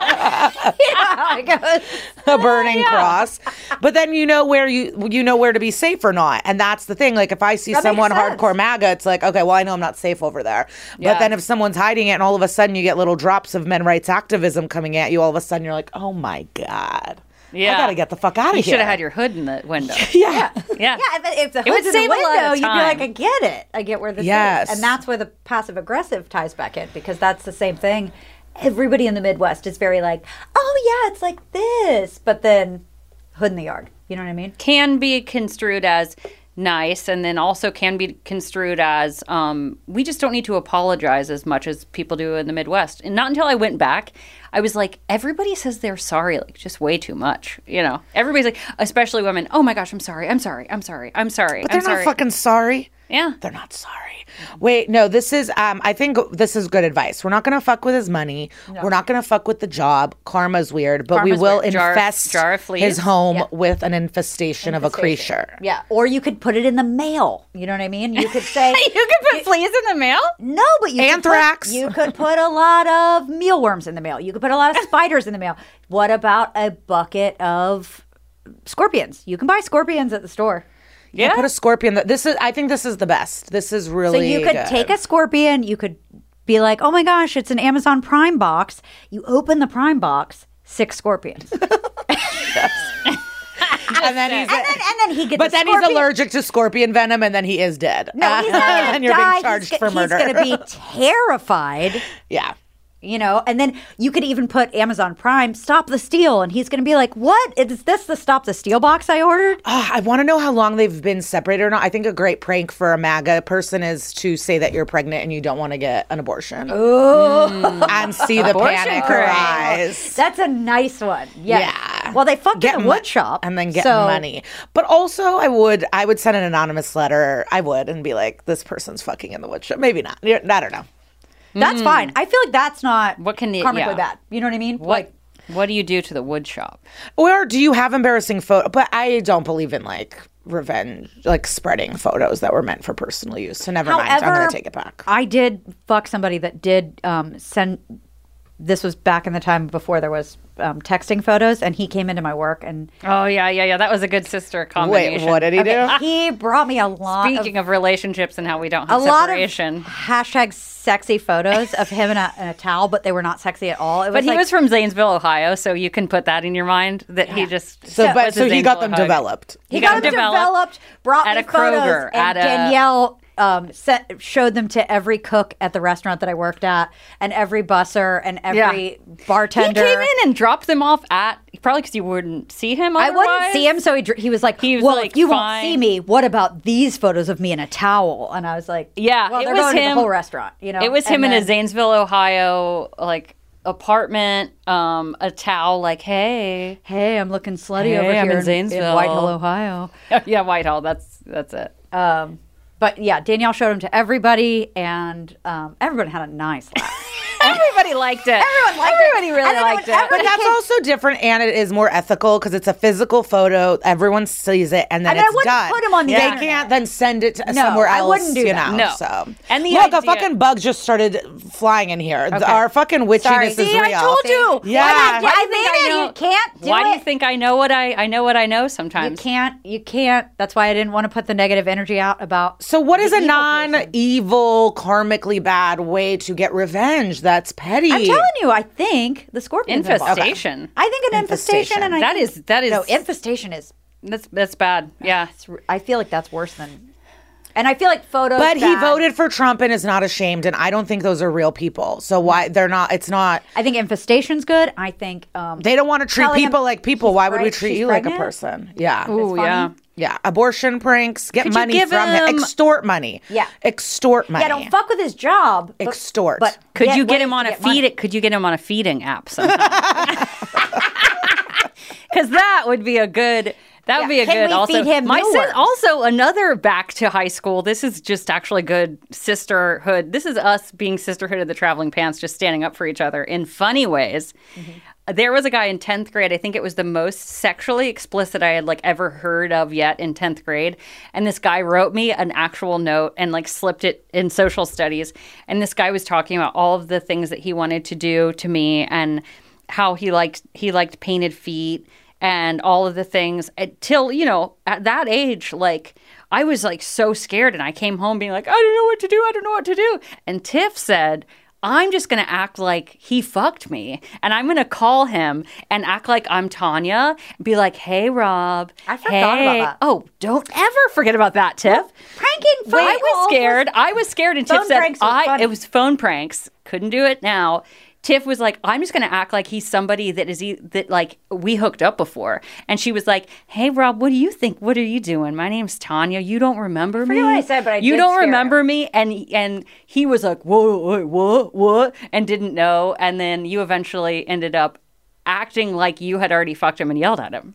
Yeah, a burning yeah. cross. But then you know where you you know where to be safe or not. And that's the thing. Like if I see that someone hardcore MAGA, it's like, okay, well, I know I'm not safe over there. Yeah. But then if someone's hiding it and all of a sudden you get little drops of men's rights activism coming at you, all of a sudden you're like, oh my God. Yeah. I gotta get the fuck out of you here. You should have had your hood in the window. yeah. Yeah. Yeah. If the hood's in the window, you'd be like, I get it. I get where this yes. is. And that's where the passive aggressive ties back in, because that's the same thing. Everybody in the Midwest is very like, oh yeah, it's like this. But then hood in the yard. You know what I mean? Can be construed as nice, and then also can be construed as um, we just don't need to apologize as much as people do in the Midwest. And not until I went back, I was like, everybody says they're sorry, like just way too much, you know. Everybody's like, especially women, oh my gosh, I'm sorry, I'm sorry, I'm sorry, I'm sorry. But they're I'm not sorry. fucking sorry. Yeah. They're not sorry. Wait, no, this is, um, I think this is good advice. We're not going to fuck with his money. No. We're not going to fuck with the job. Karma's weird, but Karma's we will weird. infest jar, jar his home yeah. with an infestation, infestation of a creature. Yeah. Or you could put it in the mail. You know what I mean? You could say. you could put you, fleas in the mail? No, but you Anthrax. Could put, you could put a lot of mealworms in the mail. You could put a lot of spiders in the mail. What about a bucket of scorpions? You can buy scorpions at the store. You yeah, put a scorpion. This is. I think this is the best. This is really. So you could good. take a scorpion. You could be like, oh my gosh, it's an Amazon Prime box. You open the Prime box, six scorpions. And then he's. A, and, then, and then he gets. But the then scorpion. He's allergic to scorpion venom, and then he is dead. No, he's not. Gonna and you're die. being charged he's, for murder. He's going to be terrified. Yeah. You know, and then you could even put Amazon Prime, Stop the Steal, and he's going to be like, what? Is this the Stop the Steal box I ordered? Oh, I want to know how long they've been separated or not. I think a great prank for a MAGA person is to say that you're pregnant and you don't want to get an abortion. Ooh. Mm. And see the panic rise. That's a nice one. Yes. Yeah. Well, they fucked in a wood shop. And then get so. money. But also, I would I would send an anonymous letter. I would, and be like, this person's fucking in the wood shop. Maybe not. I don't know. That's mm. fine. I feel like that's not what can the, karmically yeah. bad. You know what I mean? What like, What do you do to the wood shop? Or do you have embarrassing photo? But I don't believe in like revenge, like spreading photos that were meant for personal use. So never However, mind. I'm going to take it back. I did fuck somebody that did um, send. This was back in the time before there was um, texting photos, and he came into my work and... Oh, yeah, yeah, yeah. That was a good sister combination. Wait, what did he okay, do? He brought me a lot Speaking of... Speaking of relationships and how we don't have a separation. A lot of hashtag sexy photos of him in a, in a towel, but they were not sexy at all. It was but he like, was from Zanesville, Ohio, so you can put that in your mind that yeah. he just... So but, so he got them Ohio. developed. He, he got, got them developed, developed brought at me a photos, Kroger, and at Danielle... A... Um, set, showed them to every cook at the restaurant that I worked at, and every busser, and every yeah. bartender. He came in and dropped them off at probably because you wouldn't see him. Otherwise. I wouldn't see him, so he he was like, he was "Well, like, if you fine. won't see me. What about these photos of me in a towel?" And I was like, "Yeah, well, it they're was going him. To the whole restaurant, you know." It was and him then, in a Zanesville, Ohio, like. apartment, um, a towel, like, hey. Hey, I'm looking slutty hey, over I'm here in Zanesville, in Whitehall, Ohio. yeah, Whitehall. That's that's it. Um, But yeah, Danielle showed him to everybody, and um, everyone had a nice laugh. Everybody liked it. Everyone liked Everybody it. Everybody really liked it. But that's also different, and it is more ethical because it's a physical photo. Everyone sees it, and then and it's I wouldn't done. Put them on the yeah. They can't then send it to no, somewhere else. I wouldn't do you that. Know, no. So. And the look, idea. A fucking bug just started flying in here. Okay. Our fucking witchiness Sorry. is See, real. I told you. Yeah. Why, why, why I made I it. You can't do why it. Why do you think I know what I, I know what I know sometimes? You can't. You can't. That's why I didn't want to put the negative energy out about. So what is a non-evil, karmically bad way to get revenge? That's petty. I'm telling you, I think the scorpion infestation. Okay. I think an infestation, infestation and I that think, is that is no infestation is that's that's bad. Yeah, it's, I feel like that's worse than, and I feel like photos. But bad. He voted for Trump and is not ashamed, and I don't think those are real people. So why they're not? It's not. I think infestation's good. I think um, they don't want to treat people like people. Why right, would we treat you pregnant? Like a person? Yeah. Oh yeah. Yeah, abortion pranks, get Could money from him, him, extort money. Yeah. Extort money. Yeah, don't fuck with his job. But, extort. But could get, you get him on a feed could you get him on a feeding app somehow? Cuz that would be a good that yeah. would be a Can good we also feed him my sis, also another back to high school. This is just actually good sisterhood. This is us being sisterhood of the traveling pants, just standing up for each other in funny ways. Mm-hmm. There was a guy in tenth grade, I think it was the most sexually explicit I had like ever heard of yet in tenth grade. And this guy wrote me an actual note and like slipped it in social studies. And this guy was talking about all of the things that he wanted to do to me and how he liked he liked painted feet and all of the things until, you know, at that age, like I was like so scared and I came home being like, I don't know what to do. I don't know what to do. And Tiff said, I'm just going to act like he fucked me and I'm going to call him and act like I'm Tanya and be like, hey, Rob. I forgot hey. about that. Oh, don't ever forget about that, Tiff. Pranking phone I was scared. I was scared and Tiff said, I, it was phone pranks. Couldn't do it now. Tiff was like, I'm just going to act like he's somebody that is e- that like we hooked up before. And she was like, hey, Rob, what do you think? What are you doing? My name's Tanya. You don't remember me? I forget what I said, but I You don't remember him. me? And and he was like, whoa, whoa, whoa, whoa, and didn't know. And then you eventually ended up acting like you had already fucked him and yelled at him.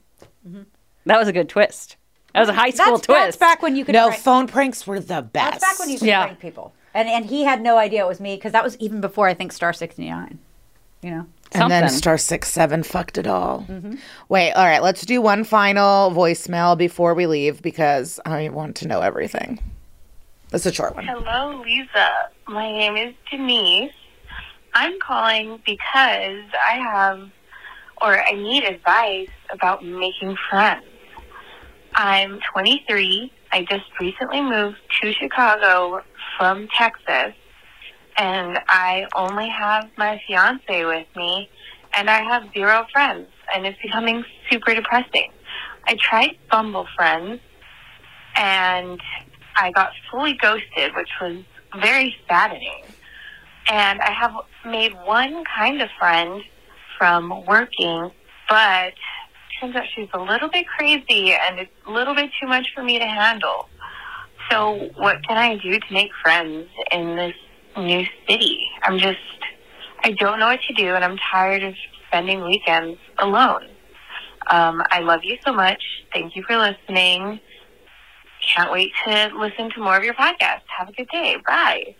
Mm-hmm. That was a good twist. That was a high school that's, twist. That's back when you could No, prank. phone pranks were the best. That's back when you could yeah. prank people. And and he had no idea it was me because that was even before I think Star sixty-nine, you know. And Something. then Star six seven fucked it all. Mm-hmm. Wait, all right, let's do one final voicemail before we leave because I want to know everything. That's a short one. Hello, Lisa. My name is Denise. I'm calling because I have or I need advice about making friends. I'm twenty-three. I just recently moved to Chicago from Texas, and I only have my fiance with me, and I have zero friends, and it's becoming super depressing. I tried Bumble Friends, and I got fully ghosted, which was very saddening. And I have made one kind of friend from working, but turns out she's a little bit crazy, and it's a little bit too much for me to handle. So what can I do to make friends in this new city? I'm just, I don't know what to do, and I'm tired of spending weekends alone. Um, I love you so much. Thank you for listening. Can't wait to listen to more of your podcast. Have a good day. Bye.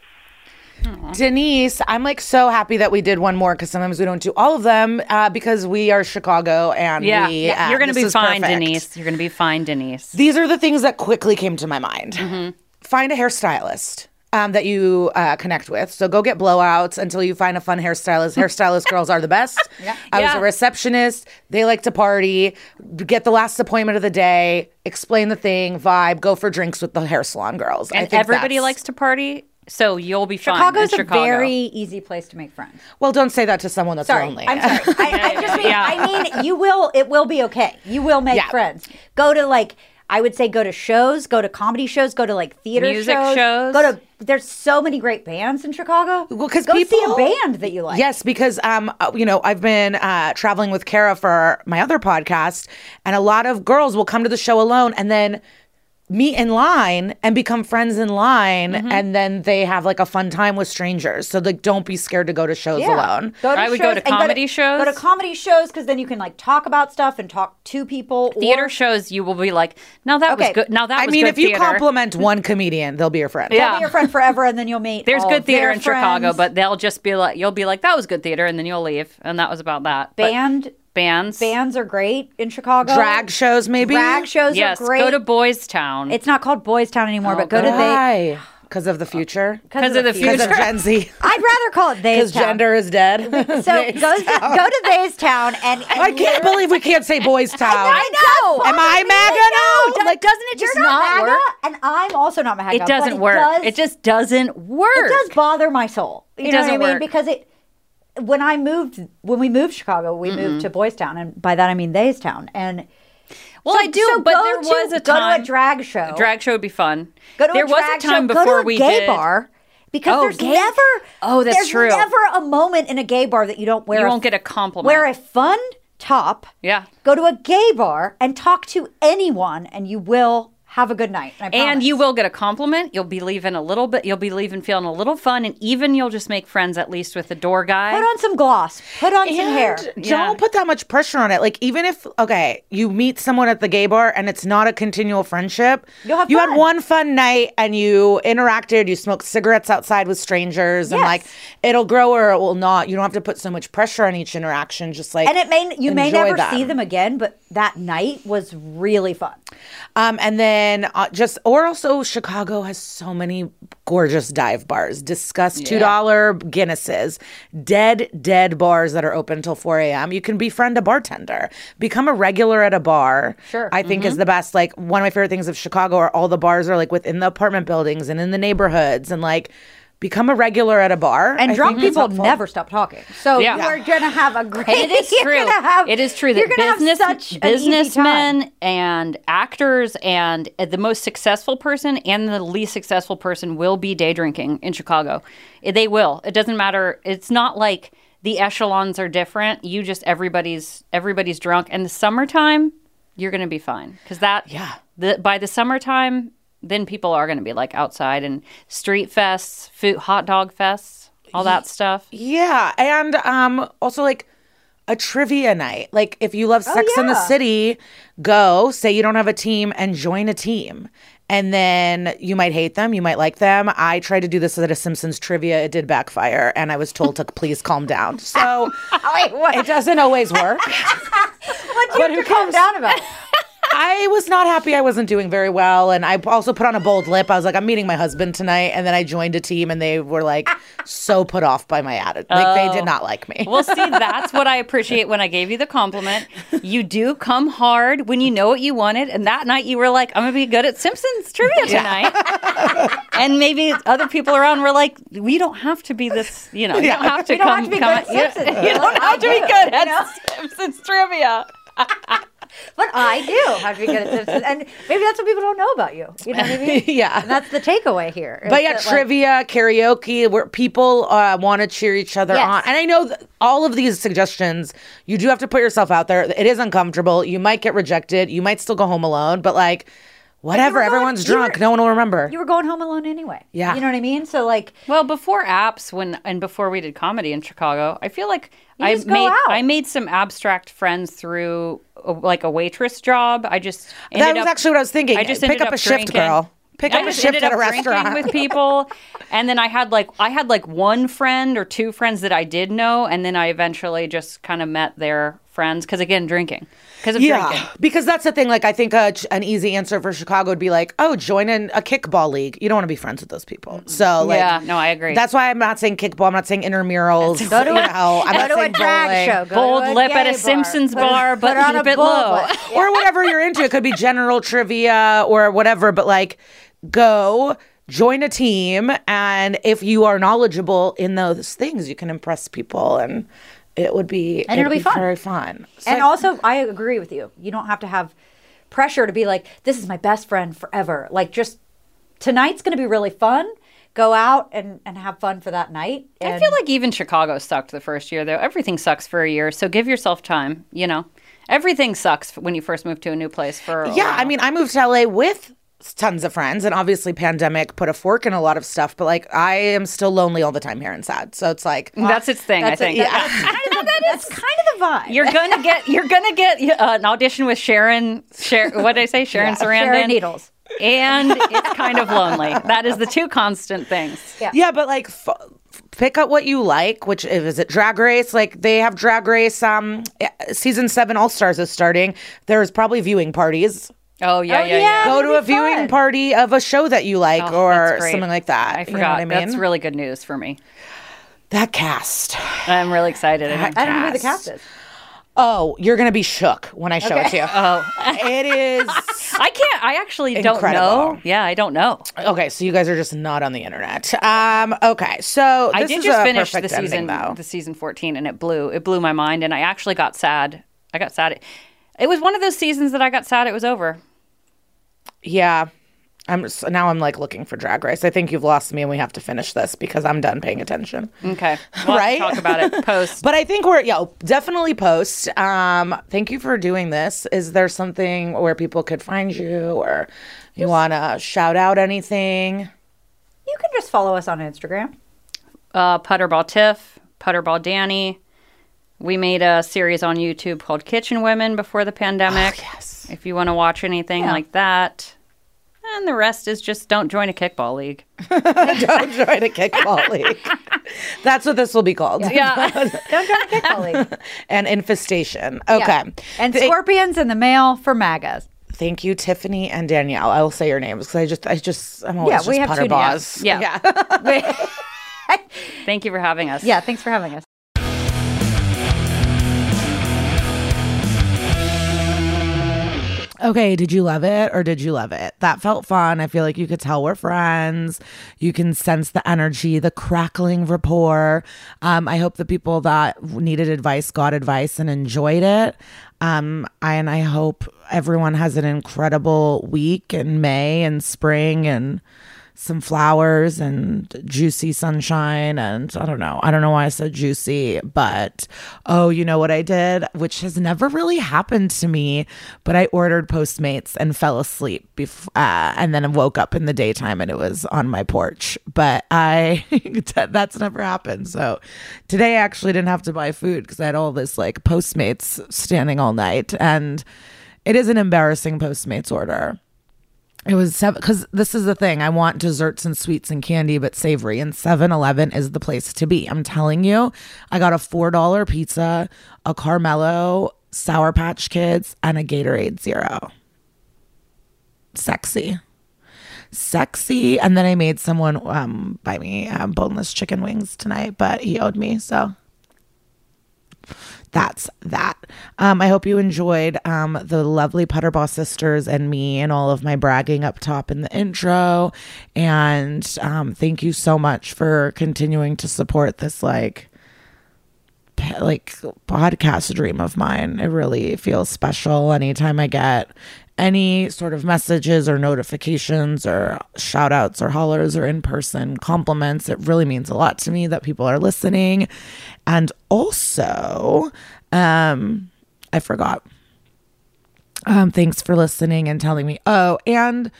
Aww. Denise, I'm like so happy that we did one more because sometimes we don't do all of them uh, because we are Chicago and yeah. we yeah. you're uh, gonna be fine, perfect. Denise. You're gonna be fine, Denise. These are the things that quickly came to my mind. Mm-hmm. Find a hairstylist um, that you uh, connect with. So go get blowouts until you find a fun hairstylist. Hairstylist girls are the best. Yeah. I yeah. was a receptionist. They like to party. Get the last appointment of the day. Explain the thing. Vibe. Go for drinks with the hair salon girls. And I think everybody likes to party. So you'll be fine. Chicago's a Chicago. very easy place to make friends. Well, don't say that to someone that's sorry. lonely. I'm sorry. I, I just mean, yeah. I mean, you will. It will be okay. You will make yeah. friends. Go to like, I would say, go to shows, go to comedy shows, go to like theater music shows, shows. Go to. There's so many great bands in Chicago. Well, because go people, see a band that you like. Yes, because um, you know, I've been uh, traveling with Kara for my other podcast, and a lot of girls will come to the show alone, and then meet in line and become friends in line, mm-hmm. and then they have like a fun time with strangers. So like, don't be scared to go to shows yeah. alone. Go to I would go to comedy go to, shows. Go to comedy shows because then you can like talk about stuff and talk to people. Theater or... shows, you will be like, now that okay. was good. Now that I was mean, good if theater. You compliment one comedian, they'll be your friend. Yeah. They'll be your friend forever, and then you'll meet. There's all good theater in friends. Chicago, but they'll just be like, you'll be like, that was good theater, and then you'll leave, and that was about that. Band. But, Bands. Bands are great in Chicago. Drag shows, maybe? Drag shows yes, are great. Yes, go to Boys Town. It's not called Boys Town anymore, oh, but go God. To they. Why? Because of the future? Because of, of the future. Because of Gen Z. I'd rather call it They's Town. Because gender is dead. So go, go to They's Town and, and I can't believe we can't say Boys Town. I know. I know. Am I MAGA now? No, like, doesn't it just not, not MAGA, work? And I'm also not MAGA. It doesn't it work. Does, it just doesn't work. It does bother my soul. You it know doesn't what I mean? Work. Because it... When I moved, when we moved to Chicago, we mm-hmm. moved to Boys Town, and by that I mean They's Town. And well, so, I do, so but there to, was a time. Go to a drag show. A drag show would be fun. Go to there a drag was a time show. Before go to a we gay did. Bar because oh, there's gay? Never. Oh, that's there's true. There's never a moment in a gay bar that you don't wear. You won't a, get a compliment. Wear a fun top. Yeah. Go to a gay bar and talk to anyone, and you will. Have a good night. I and you will get a compliment. You'll be leaving a little bit. You'll be leaving feeling a little fun. And even you'll just make friends at least with the door guy. Put on some gloss. Put on and some hair. Don't yeah. put that much pressure on it. Like even if, okay, you meet someone at the gay bar and it's not a continual friendship. You'll have you fun. Had one fun night and you interacted. You smoked cigarettes outside with strangers. Yes. And like it'll grow or it will not. You don't have to put so much pressure on each interaction. Just like and it may you may never them. See them again. But that night was really fun. Um, and then. And uh, just, or also Chicago has so many gorgeous dive bars. Discuss two dollar yeah. Guinnesses, dead, dead bars that are open till four a.m. You can befriend a bartender. Become a regular at a bar. Sure. I think mm-hmm. is the best. Like one of my favorite things of Chicago are all the bars are like within the apartment buildings and in the neighborhoods and like. Become a regular at a bar. And I drunk people never stop talking. So yeah. you're going to have a great... It is true. Have, it is true that business, such businessmen and actors and the most successful person and the least successful person will be day drinking in Chicago. They will. It doesn't matter. It's not like the echelons are different. You just... Everybody's everybody's drunk. And the summertime, you're going to be fine. Because that... Yeah. The, by the summertime... Then people are going to be like outside and street fests, food, hot dog fests, all that stuff. Yeah. And um, also like a trivia night. Like if you love Sex oh, yeah. in the City, go say you don't have a team and join a team. And then you might hate them. You might like them. I tried to do this at a Simpsons trivia. It did backfire. And I was told to please calm down. So oh, wait, it doesn't always work. What do you have to calm down about? I was not happy. I wasn't doing very well. And I also put on a bold lip. I was like, I'm meeting my husband tonight. And then I joined a team and they were like so put off by my attitude. Like oh. they did not like me. Well, see, that's what I appreciate when I gave you the compliment. You do come hard when you know what you wanted. And that night you were like, I'm going to be good at Simpsons trivia tonight. Yeah. And maybe other people around were like, we don't have to be this, you know, you yeah. don't have to you come. Don't have to be come good at, you, you don't have to be good at you know? Simpsons trivia. But I do have to be good at Simpsons. And maybe that's what people don't know about you. You know what I mean? Yeah. And that's the takeaway here. But yeah, that, trivia, like, karaoke, where people uh, want to cheer each other yes. on. And I know th- all of these suggestions, you do have to put yourself out there. It is uncomfortable. You might get rejected. You might still go home alone. But like... Whatever, going, everyone's drunk. Were, no one will remember. You were going home alone anyway. Yeah. You know what I mean? So like... Well, before apps when and before we did comedy in Chicago, I feel like I made out. I made some abstract friends through a, like a waitress job. I just That was up, actually what I was thinking. I just Pick up, up a drinking. Shift, girl. Pick I up a shift at a restaurant with people, and then I had like I had like one friend or two friends that I did know, and then I eventually just kind of met their friends because again, drinking because of yeah, drinking. Because that's the thing. Like I think a, an easy answer for Chicago would be like, oh, join in a kickball league. You don't want to be friends with those people. So like, yeah, no, I agree. That's why I'm not saying kickball. I'm not saying intramurals. Go to, you know, I'm go not to a drag show. Go bold to a lip at a bar. Simpsons put bar, a, but on a bit low, yeah. or whatever you're into. It could be general trivia or whatever, but like. Go join a team, and if you are knowledgeable in those things, you can impress people, and it would be and it'll be, be fun. Very fun. So and I, also, I agree with you. You don't have to have pressure to be like, this is my best friend forever. Like, just tonight's going to be really fun. Go out and, and have fun for that night. And I feel like even Chicago sucked the first year, though. Everything sucks for a year, so give yourself time, you know. Everything sucks when you first move to a new place for a yeah, while. I mean, I moved to L A with tons of friends, and obviously pandemic put a fork in a lot of stuff, but like I am still lonely all the time here and sad, so it's like well, that's its thing. That's I think it, yeah. that's, kind of, that is that's kind of the vibe. You're gonna get you're gonna get uh, an audition with Sharon Sharon what did I say Sharon yeah, Sarandon Sharon Needles. And it's kind of lonely. That is the two constant things. Yeah, yeah but like f- pick up what you like, which is it Drag Race? Like they have Drag Race. Um, season seven All-Stars is starting. There's probably viewing parties. Oh, yeah, oh, yeah, yeah. Go to a viewing fun. party of a show that you like oh, or something like that. I forgot. You know what I mean? That's really good news for me. That cast. I'm really excited. I don't know who the cast is. Oh, you're going to be shook when I show okay. it to you. Oh, it is. I can't. I actually incredible. don't know. Yeah, I don't know. Okay, so you guys are just not on the internet. Um, okay, so this I did is just a finish perfect the season, ending, though. the season fourteen, and it blew. It blew my mind, and I actually got sad. I got sad. It, it was one of those seasons that I got sad. It was over. Yeah. I'm just, now I'm like looking for Drag Race. I think you've lost me, and we have to finish this because I'm done paying attention. Okay, we'll right? Talk about it post. But I think we're yeah definitely post. Um, thank you for doing this. Is there something where people could find you, or you yes. want to shout out anything? You can just follow us on Instagram. Uh, Puterbaugh Tiff, Puterbaugh Danny. We made a series on YouTube called Kitchen Women before the pandemic. Oh, yes. If you want to watch anything yeah. like that. And the rest is just don't join a kickball league. Don't join a kickball league. That's what this will be called. Yeah. Don't join a kickball league. And infestation. Okay. Yeah. And Th- scorpions in the mail for MAGAs. Thank you, Tiffany and Danielle. I will say your names because I just, I just, I'm always yeah, just we have Puterbaugh. Yeah. yeah. Thank you for having us. Yeah. Thanks for having us. Okay, did you love it or did you love it? That felt fun. I feel like you could tell we're friends. You can sense the energy, the crackling rapport. Um, I hope the people that needed advice got advice and enjoyed it. Um, I, and I hope everyone has an incredible week in May and spring and some flowers and juicy sunshine and I don't know. I don't know why I said juicy, but oh, you know what I did? Which has never really happened to me, but I ordered Postmates and fell asleep bef- uh, and then woke up in the daytime and it was on my porch. But I that's never happened. So today I actually didn't have to buy food because I had all this like Postmates standing all night and it is an embarrassing Postmates order. It was seven because this is the thing. I want desserts and sweets and candy, but savory. And seven eleven is the place to be. I'm telling you, I got a four dollar pizza, a Carmelo, Sour Patch Kids, and a Gatorade Zero. Sexy. Sexy. And then I made someone um, buy me um, boneless chicken wings tonight, but he owed me, so... That's that. Um, I hope you enjoyed um, the lovely Puterbaugh sisters and me and all of my bragging up top in the intro. And um, thank you so much for continuing to support this like like podcast dream of mine. It really feels special anytime I get any sort of messages or notifications or shout outs or hollers or in-person compliments. It really means a lot to me that people are listening. And also, um, I forgot. Um, thanks for listening and telling me. Oh, and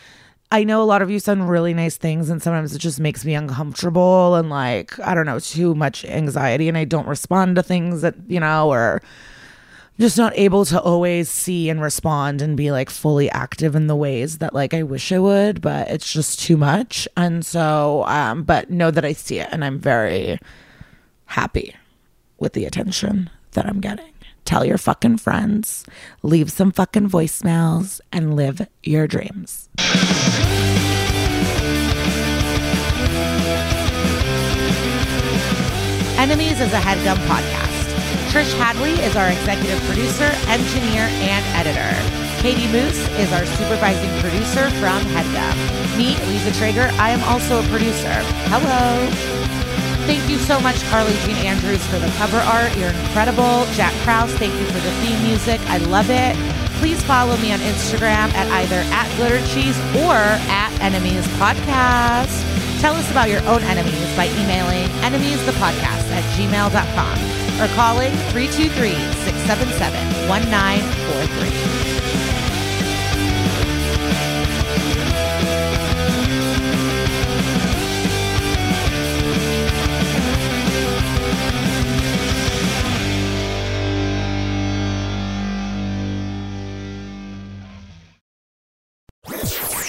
I know a lot of you send really nice things and sometimes it just makes me uncomfortable and like, I don't know, too much anxiety and I don't respond to things that, you know, or just not able to always see and respond and be like fully active in the ways that like I wish I would, but it's just too much. And so, um, but know that I see it and I'm very happy with the attention that I'm getting. Tell your fucking friends, leave some fucking voicemails, and live your dreams. Enemies is a HeadGum podcast. Trish Hadley is our executive producer, engineer, and editor. Katie Moose is our supervising producer from HeadGum. Me, Lisa Treyger, I am also a producer. Hello. Thank you so much, Carly Jean Andrews, for the cover art. You're incredible. Jack Krause, thank you for the theme music. I love it. Please follow me on Instagram at either at Glitter Cheese or at Enemies Podcast. Tell us about your own enemies by emailing enemiesthepodcast at gmail dot com or calling three two three, six seven seven, one nine four three.